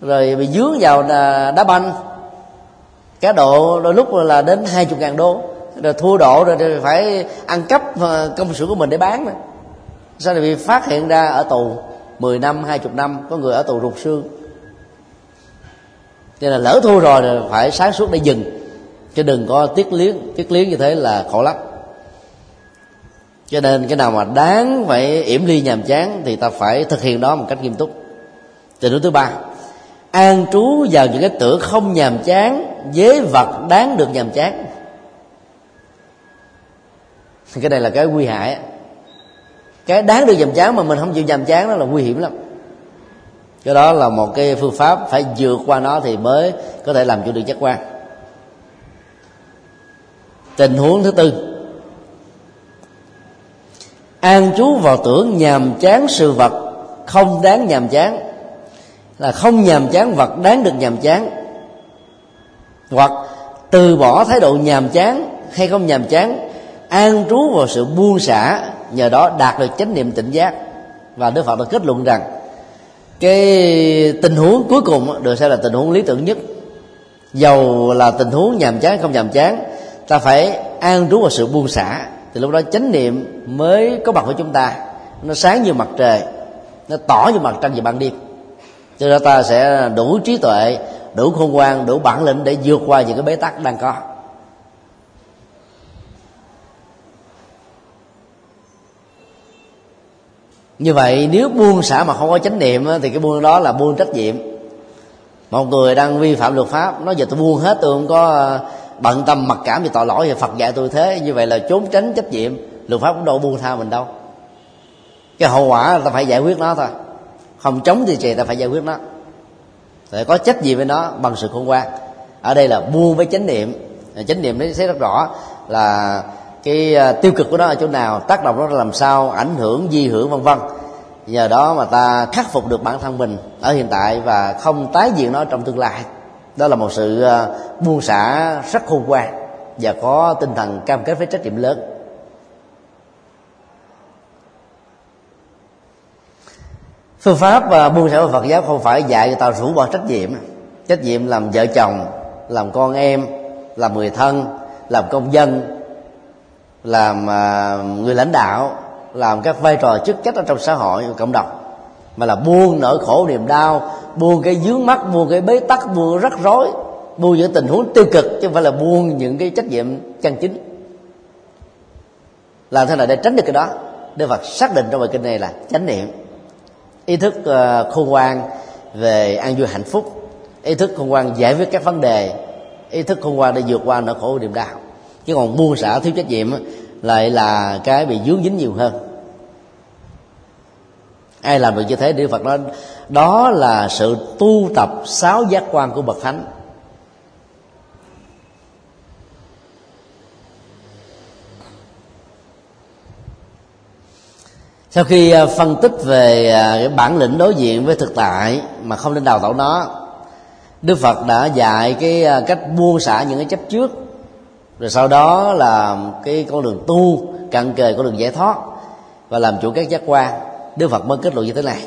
rồi bị dướng vào đá banh, cá độ đôi lúc là đến hai mươi ngàn đô, rồi thua độ rồi phải ăn cắp công sự của mình để bán nữa. Sau này bị phát hiện ra ở tù mười năm, hai mươi năm, có người ở tù ruột xương. Cho nên là lỡ thua rồi là phải sáng suốt để dừng, chứ đừng có tiếc liếng. Tiếc liếng như thế là khổ lắm. Cho nên cái nào mà đáng phải yểm ly nhàm chán thì ta phải thực hiện đó một cách nghiêm túc. Tình huống thứ ba, an trú vào những cái tưởng không nhàm chán, với vật đáng được nhàm chán. Cái này là cái nguy hại. Cái đáng được nhàm chán mà mình không chịu nhàm chán đó là nguy hiểm lắm. Cái đó là một cái phương pháp phải vượt qua nó thì mới có thể làm chủ được giác quan. Tình huống thứ tư, an trú vào tưởng nhàm chán sự vật không đáng nhàm chán, là không nhàm chán vật đáng được nhàm chán, hoặc từ bỏ thái độ nhàm chán hay không nhàm chán, an trú vào sự buông xả, nhờ đó đạt được chánh niệm tỉnh giác. Và Đức Phật đã kết luận rằng cái tình huống cuối cùng được xem là tình huống lý tưởng nhất. Dầu là tình huống nhàm chán không nhàm chán, ta phải an trú vào sự buông xả, thì lúc đó chánh niệm mới có mặt của chúng ta. Nó sáng như mặt trời, nó tỏ như mặt trăng về ban đêm, cho nên ta sẽ đủ trí tuệ, đủ khôn ngoan, đủ bản lĩnh để vượt qua những cái bế tắc đang có. Như vậy nếu buông xả mà không có chánh niệm thì cái buông đó là buông trách nhiệm. Một người đang vi phạm luật pháp, nói giờ tôi buông hết, tôi không có bận tâm mặc cảm về tội lỗi, về Phật dạy tôi thế, như vậy là trốn tránh trách nhiệm. Luật pháp cũng đâu buông tha mình đâu, cái hậu quả là ta phải giải quyết nó thôi, không chống thì trì, ta phải giải quyết nó, phải có trách nhiệm với nó bằng sự khôn ngoan. Ở đây là buông với chánh niệm. Chánh niệm nó sẽ rất rõ là cái tiêu cực của nó ở chỗ nào, tác động nó làm sao, ảnh hưởng, di hưởng vân vân. Nhờ đó mà ta khắc phục được bản thân mình ở hiện tại và không tái diễn nó trong tương lai. Đó là một sự buông xả rất khôn ngoan và có tinh thần cam kết với trách nhiệm lớn. Phương pháp buông xả của Phật giáo không phải dạy người ta rũ bỏ trách nhiệm. Trách nhiệm làm vợ chồng, làm con em, làm người thân, làm công dân, làm người lãnh đạo, làm các vai trò chức trách ở trong xã hội và cộng đồng, mà là buông nỗi khổ niềm đau, buông cái vướng mắc, buông cái bế tắc, buông rắc rối, buông những tình huống tiêu cực, chứ không phải là buông những cái trách nhiệm chân chính. Làm thế nào để tránh được cái đó? Đức Phật xác định trong bài kinh này là chánh niệm, ý thức khôn ngoan về an vui hạnh phúc, ý thức khôn ngoan giải quyết các vấn đề, ý thức khôn ngoan để vượt qua nỗi khổ niềm đau. Chứ còn buông xả thiếu trách nhiệm lại là cái bị vướng dính nhiều hơn. Ai làm được như thế, Đức Phật nói đó là sự tu tập sáu giác quan của bậc thánh. Sau khi phân tích về cái bản lĩnh đối diện với thực tại mà không nên đào tạo nó, Đức Phật đã dạy cái cách buông xả những cái chấp trước, rồi sau đó là cái con đường tu cận kề con đường giải thoát và làm chủ các giác quan. Đức Phật mới kết luận như thế này: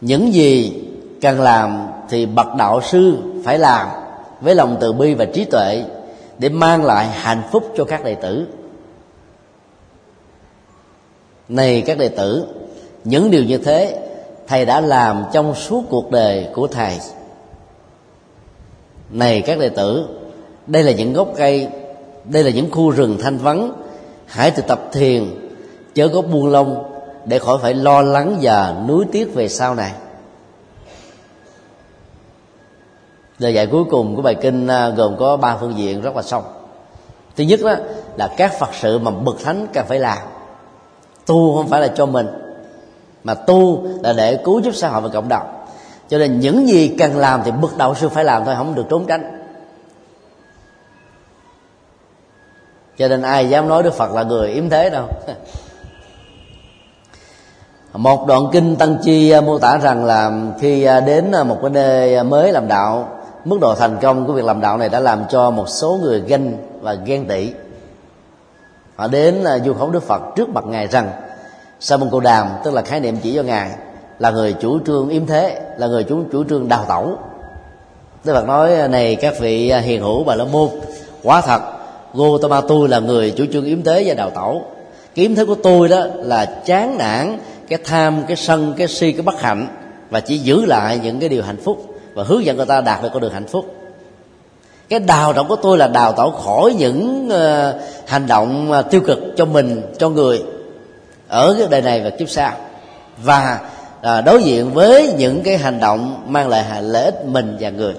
những gì cần làm thì bậc đạo sư phải làm với lòng từ bi và trí tuệ để mang lại hạnh phúc cho các đệ tử. Này các đệ tử, những điều như thế thầy đã làm trong suốt cuộc đời của thầy. Này các đệ tử, đây là những gốc cây, đây là những khu rừng thanh vắng, hãy tự tập thiền, chớ có buông lông để khỏi phải lo lắng và nuối tiếc về sau này. Lời dạy cuối cùng của bài kinh gồm có ba phương diện rất là sâu. Thứ nhất đó là các Phật sự mà bậc thánh cần phải làm. Tu không phải là cho mình, mà tu là để cứu giúp xã hội và cộng đồng. Cho nên những gì cần làm thì bậc đạo sư phải làm thôi, không được trốn tránh. Cho nên ai dám nói Đức Phật là người yếm thế đâu. Một đoạn kinh Tăng Chi mô tả rằng là khi đến một cái nơi mới làm đạo, mức độ thành công của việc làm đạo này đã làm cho một số người ganh và ghen tị. Họ đến vu khống Đức Phật trước mặt Ngài rằng Sa Môn Cồ Đàm, tức là khái niệm chỉ cho Ngài, là người chủ trương yếm thế, là người chủ, chủ trương đào tẩu. Đức Phật nói: này các vị hiền hữu Bà La Môn, quả thật Gotama tôi là người chủ trương yếm thế và đào tẩu. Cái yếm thế của tôi đó là chán nản cái tham, cái sân, cái si, cái bất hạnh, và chỉ giữ lại những cái điều hạnh phúc và hướng dẫn người ta đạt được con đường hạnh phúc. Cái đào tẩu của tôi là đào tẩu khỏi những uh, hành động uh, tiêu cực cho mình, cho người ở cái đời này và kiếp sau, và uh, đối diện với những cái hành động mang lại lợi ích mình và người.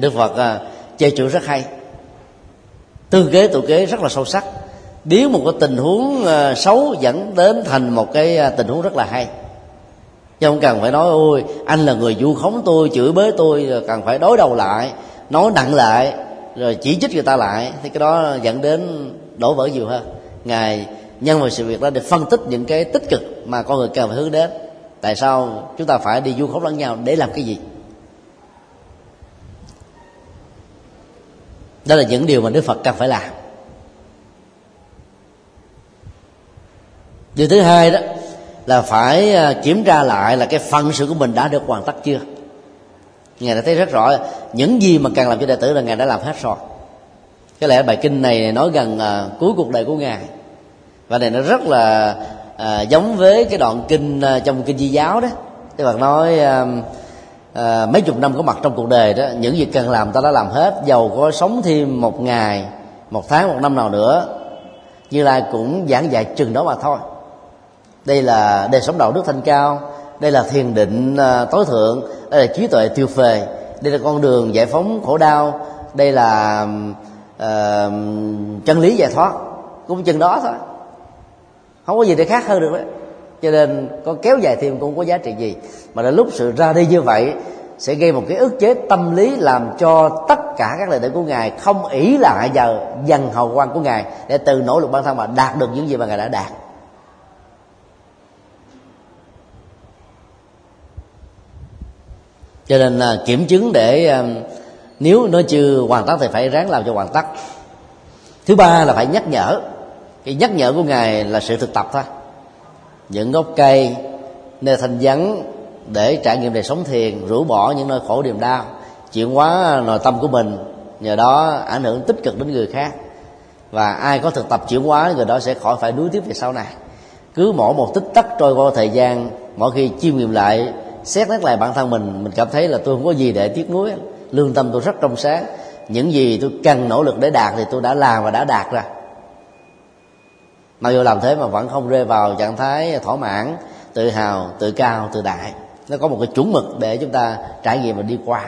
Đức Phật uh, chơi chữ rất hay, tương kế tụ kế rất là sâu sắc, biến một cái tình huống xấu dẫn đến thành một cái tình huống rất là hay. Chứ không cần phải nói ôi anh là người vu khống tôi, chửi bới tôi, rồi cần phải đối đầu lại, nói nặng lại, rồi chỉ trích người ta lại, thì cái đó dẫn đến đổ vỡ nhiều hơn. Ngài nhân vào sự việc đó để phân tích những cái tích cực mà con người cần phải hướng đến, Tại sao chúng ta phải đi vu khống lẫn nhau để làm cái gì? Đó là những điều mà Đức Phật cần phải làm. Điều thứ hai đó là phải kiểm tra lại là cái phận sự của mình đã được hoàn tất chưa. Ngài đã thấy rất rõ những gì mà cần làm cho đệ tử là Ngài đã làm hết rồi. Có lẽ bài kinh này nói gần uh, cuối cuộc đời của Ngài, và này nó rất là uh, giống với cái đoạn kinh uh, trong kinh Di Giáo đó. Thế bạn nói uh, uh, mấy chục năm có mặt trong cuộc đời đó, những việc cần làm ta đã làm hết, dầu có sống thêm một ngày, một tháng, một năm nào nữa, Như Lai cũng giảng dạy chừng đó mà thôi. Đây là đời sống đạo đức thanh cao, đây là thiền định uh, tối thượng, đây là trí tuệ tiêu phề, đây là con đường giải phóng khổ đau, đây là uh, chân lý giải thoát, cũng chừng đó thôi, không có gì để khác hơn được đấy. Cho nên có kéo dài thêm cũng không có giá trị gì. Mà đến lúc sự ra đi như vậy sẽ gây một cái ức chế tâm lý, làm cho tất cả các đệ tử của Ngài không ỷ lại vào dần hào quang của Ngài để tự nỗ lực bản thân mà đạt được những gì mà Ngài đã đạt. Cho nên là kiểm chứng để nếu nó chưa hoàn tất thì phải ráng làm cho hoàn tất. Thứ ba là phải nhắc nhở. Cái nhắc nhở của Ngài là sự thực tập thôi. Những gốc cây, nơi thanh vắng để trải nghiệm đời sống thiền, rũ bỏ những nỗi khổ niềm đau, chuyển hóa nội tâm của mình, nhờ đó ảnh hưởng tích cực đến người khác. Và ai có thực tập chuyển hóa, người đó sẽ khỏi phải đuối tiếc về sau này. Cứ mỗi một tích tắc trôi qua thời gian, mỗi khi chiêm nghiệm lại, xét nét lại bản thân mình, mình cảm thấy là tôi không có gì để tiếc nuối, lương tâm tôi rất trong sáng, những gì tôi cần nỗ lực để đạt thì tôi đã làm và đã đạt ra. Mặc dù làm thế mà vẫn không rơi vào trạng thái thỏa mãn, tự hào, tự cao, tự đại. Nó có một cái chuẩn mực để chúng ta trải nghiệm và đi qua.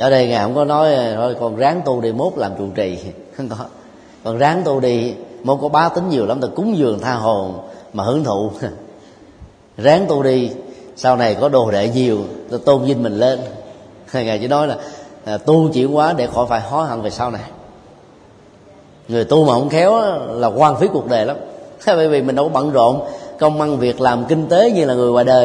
Ở đây Ngài không có nói thôi con ráng tu đi mốt làm trụ trì, không có. Còn ráng tu đi mốt có bá tính nhiều lắm, ta cúng dường tha hồn mà hưởng thụ. Ráng tu đi sau này có đồ đệ nhiều, ta tôn vinh mình lên. Ngài chỉ nói là tu chuyển hóa để khỏi phải hối hận về sau này. Người tu mà không khéo là hoang phí cuộc đời lắm, bởi vì mình đâu có bận rộn công ăn việc làm kinh tế như là người ngoài đời đó.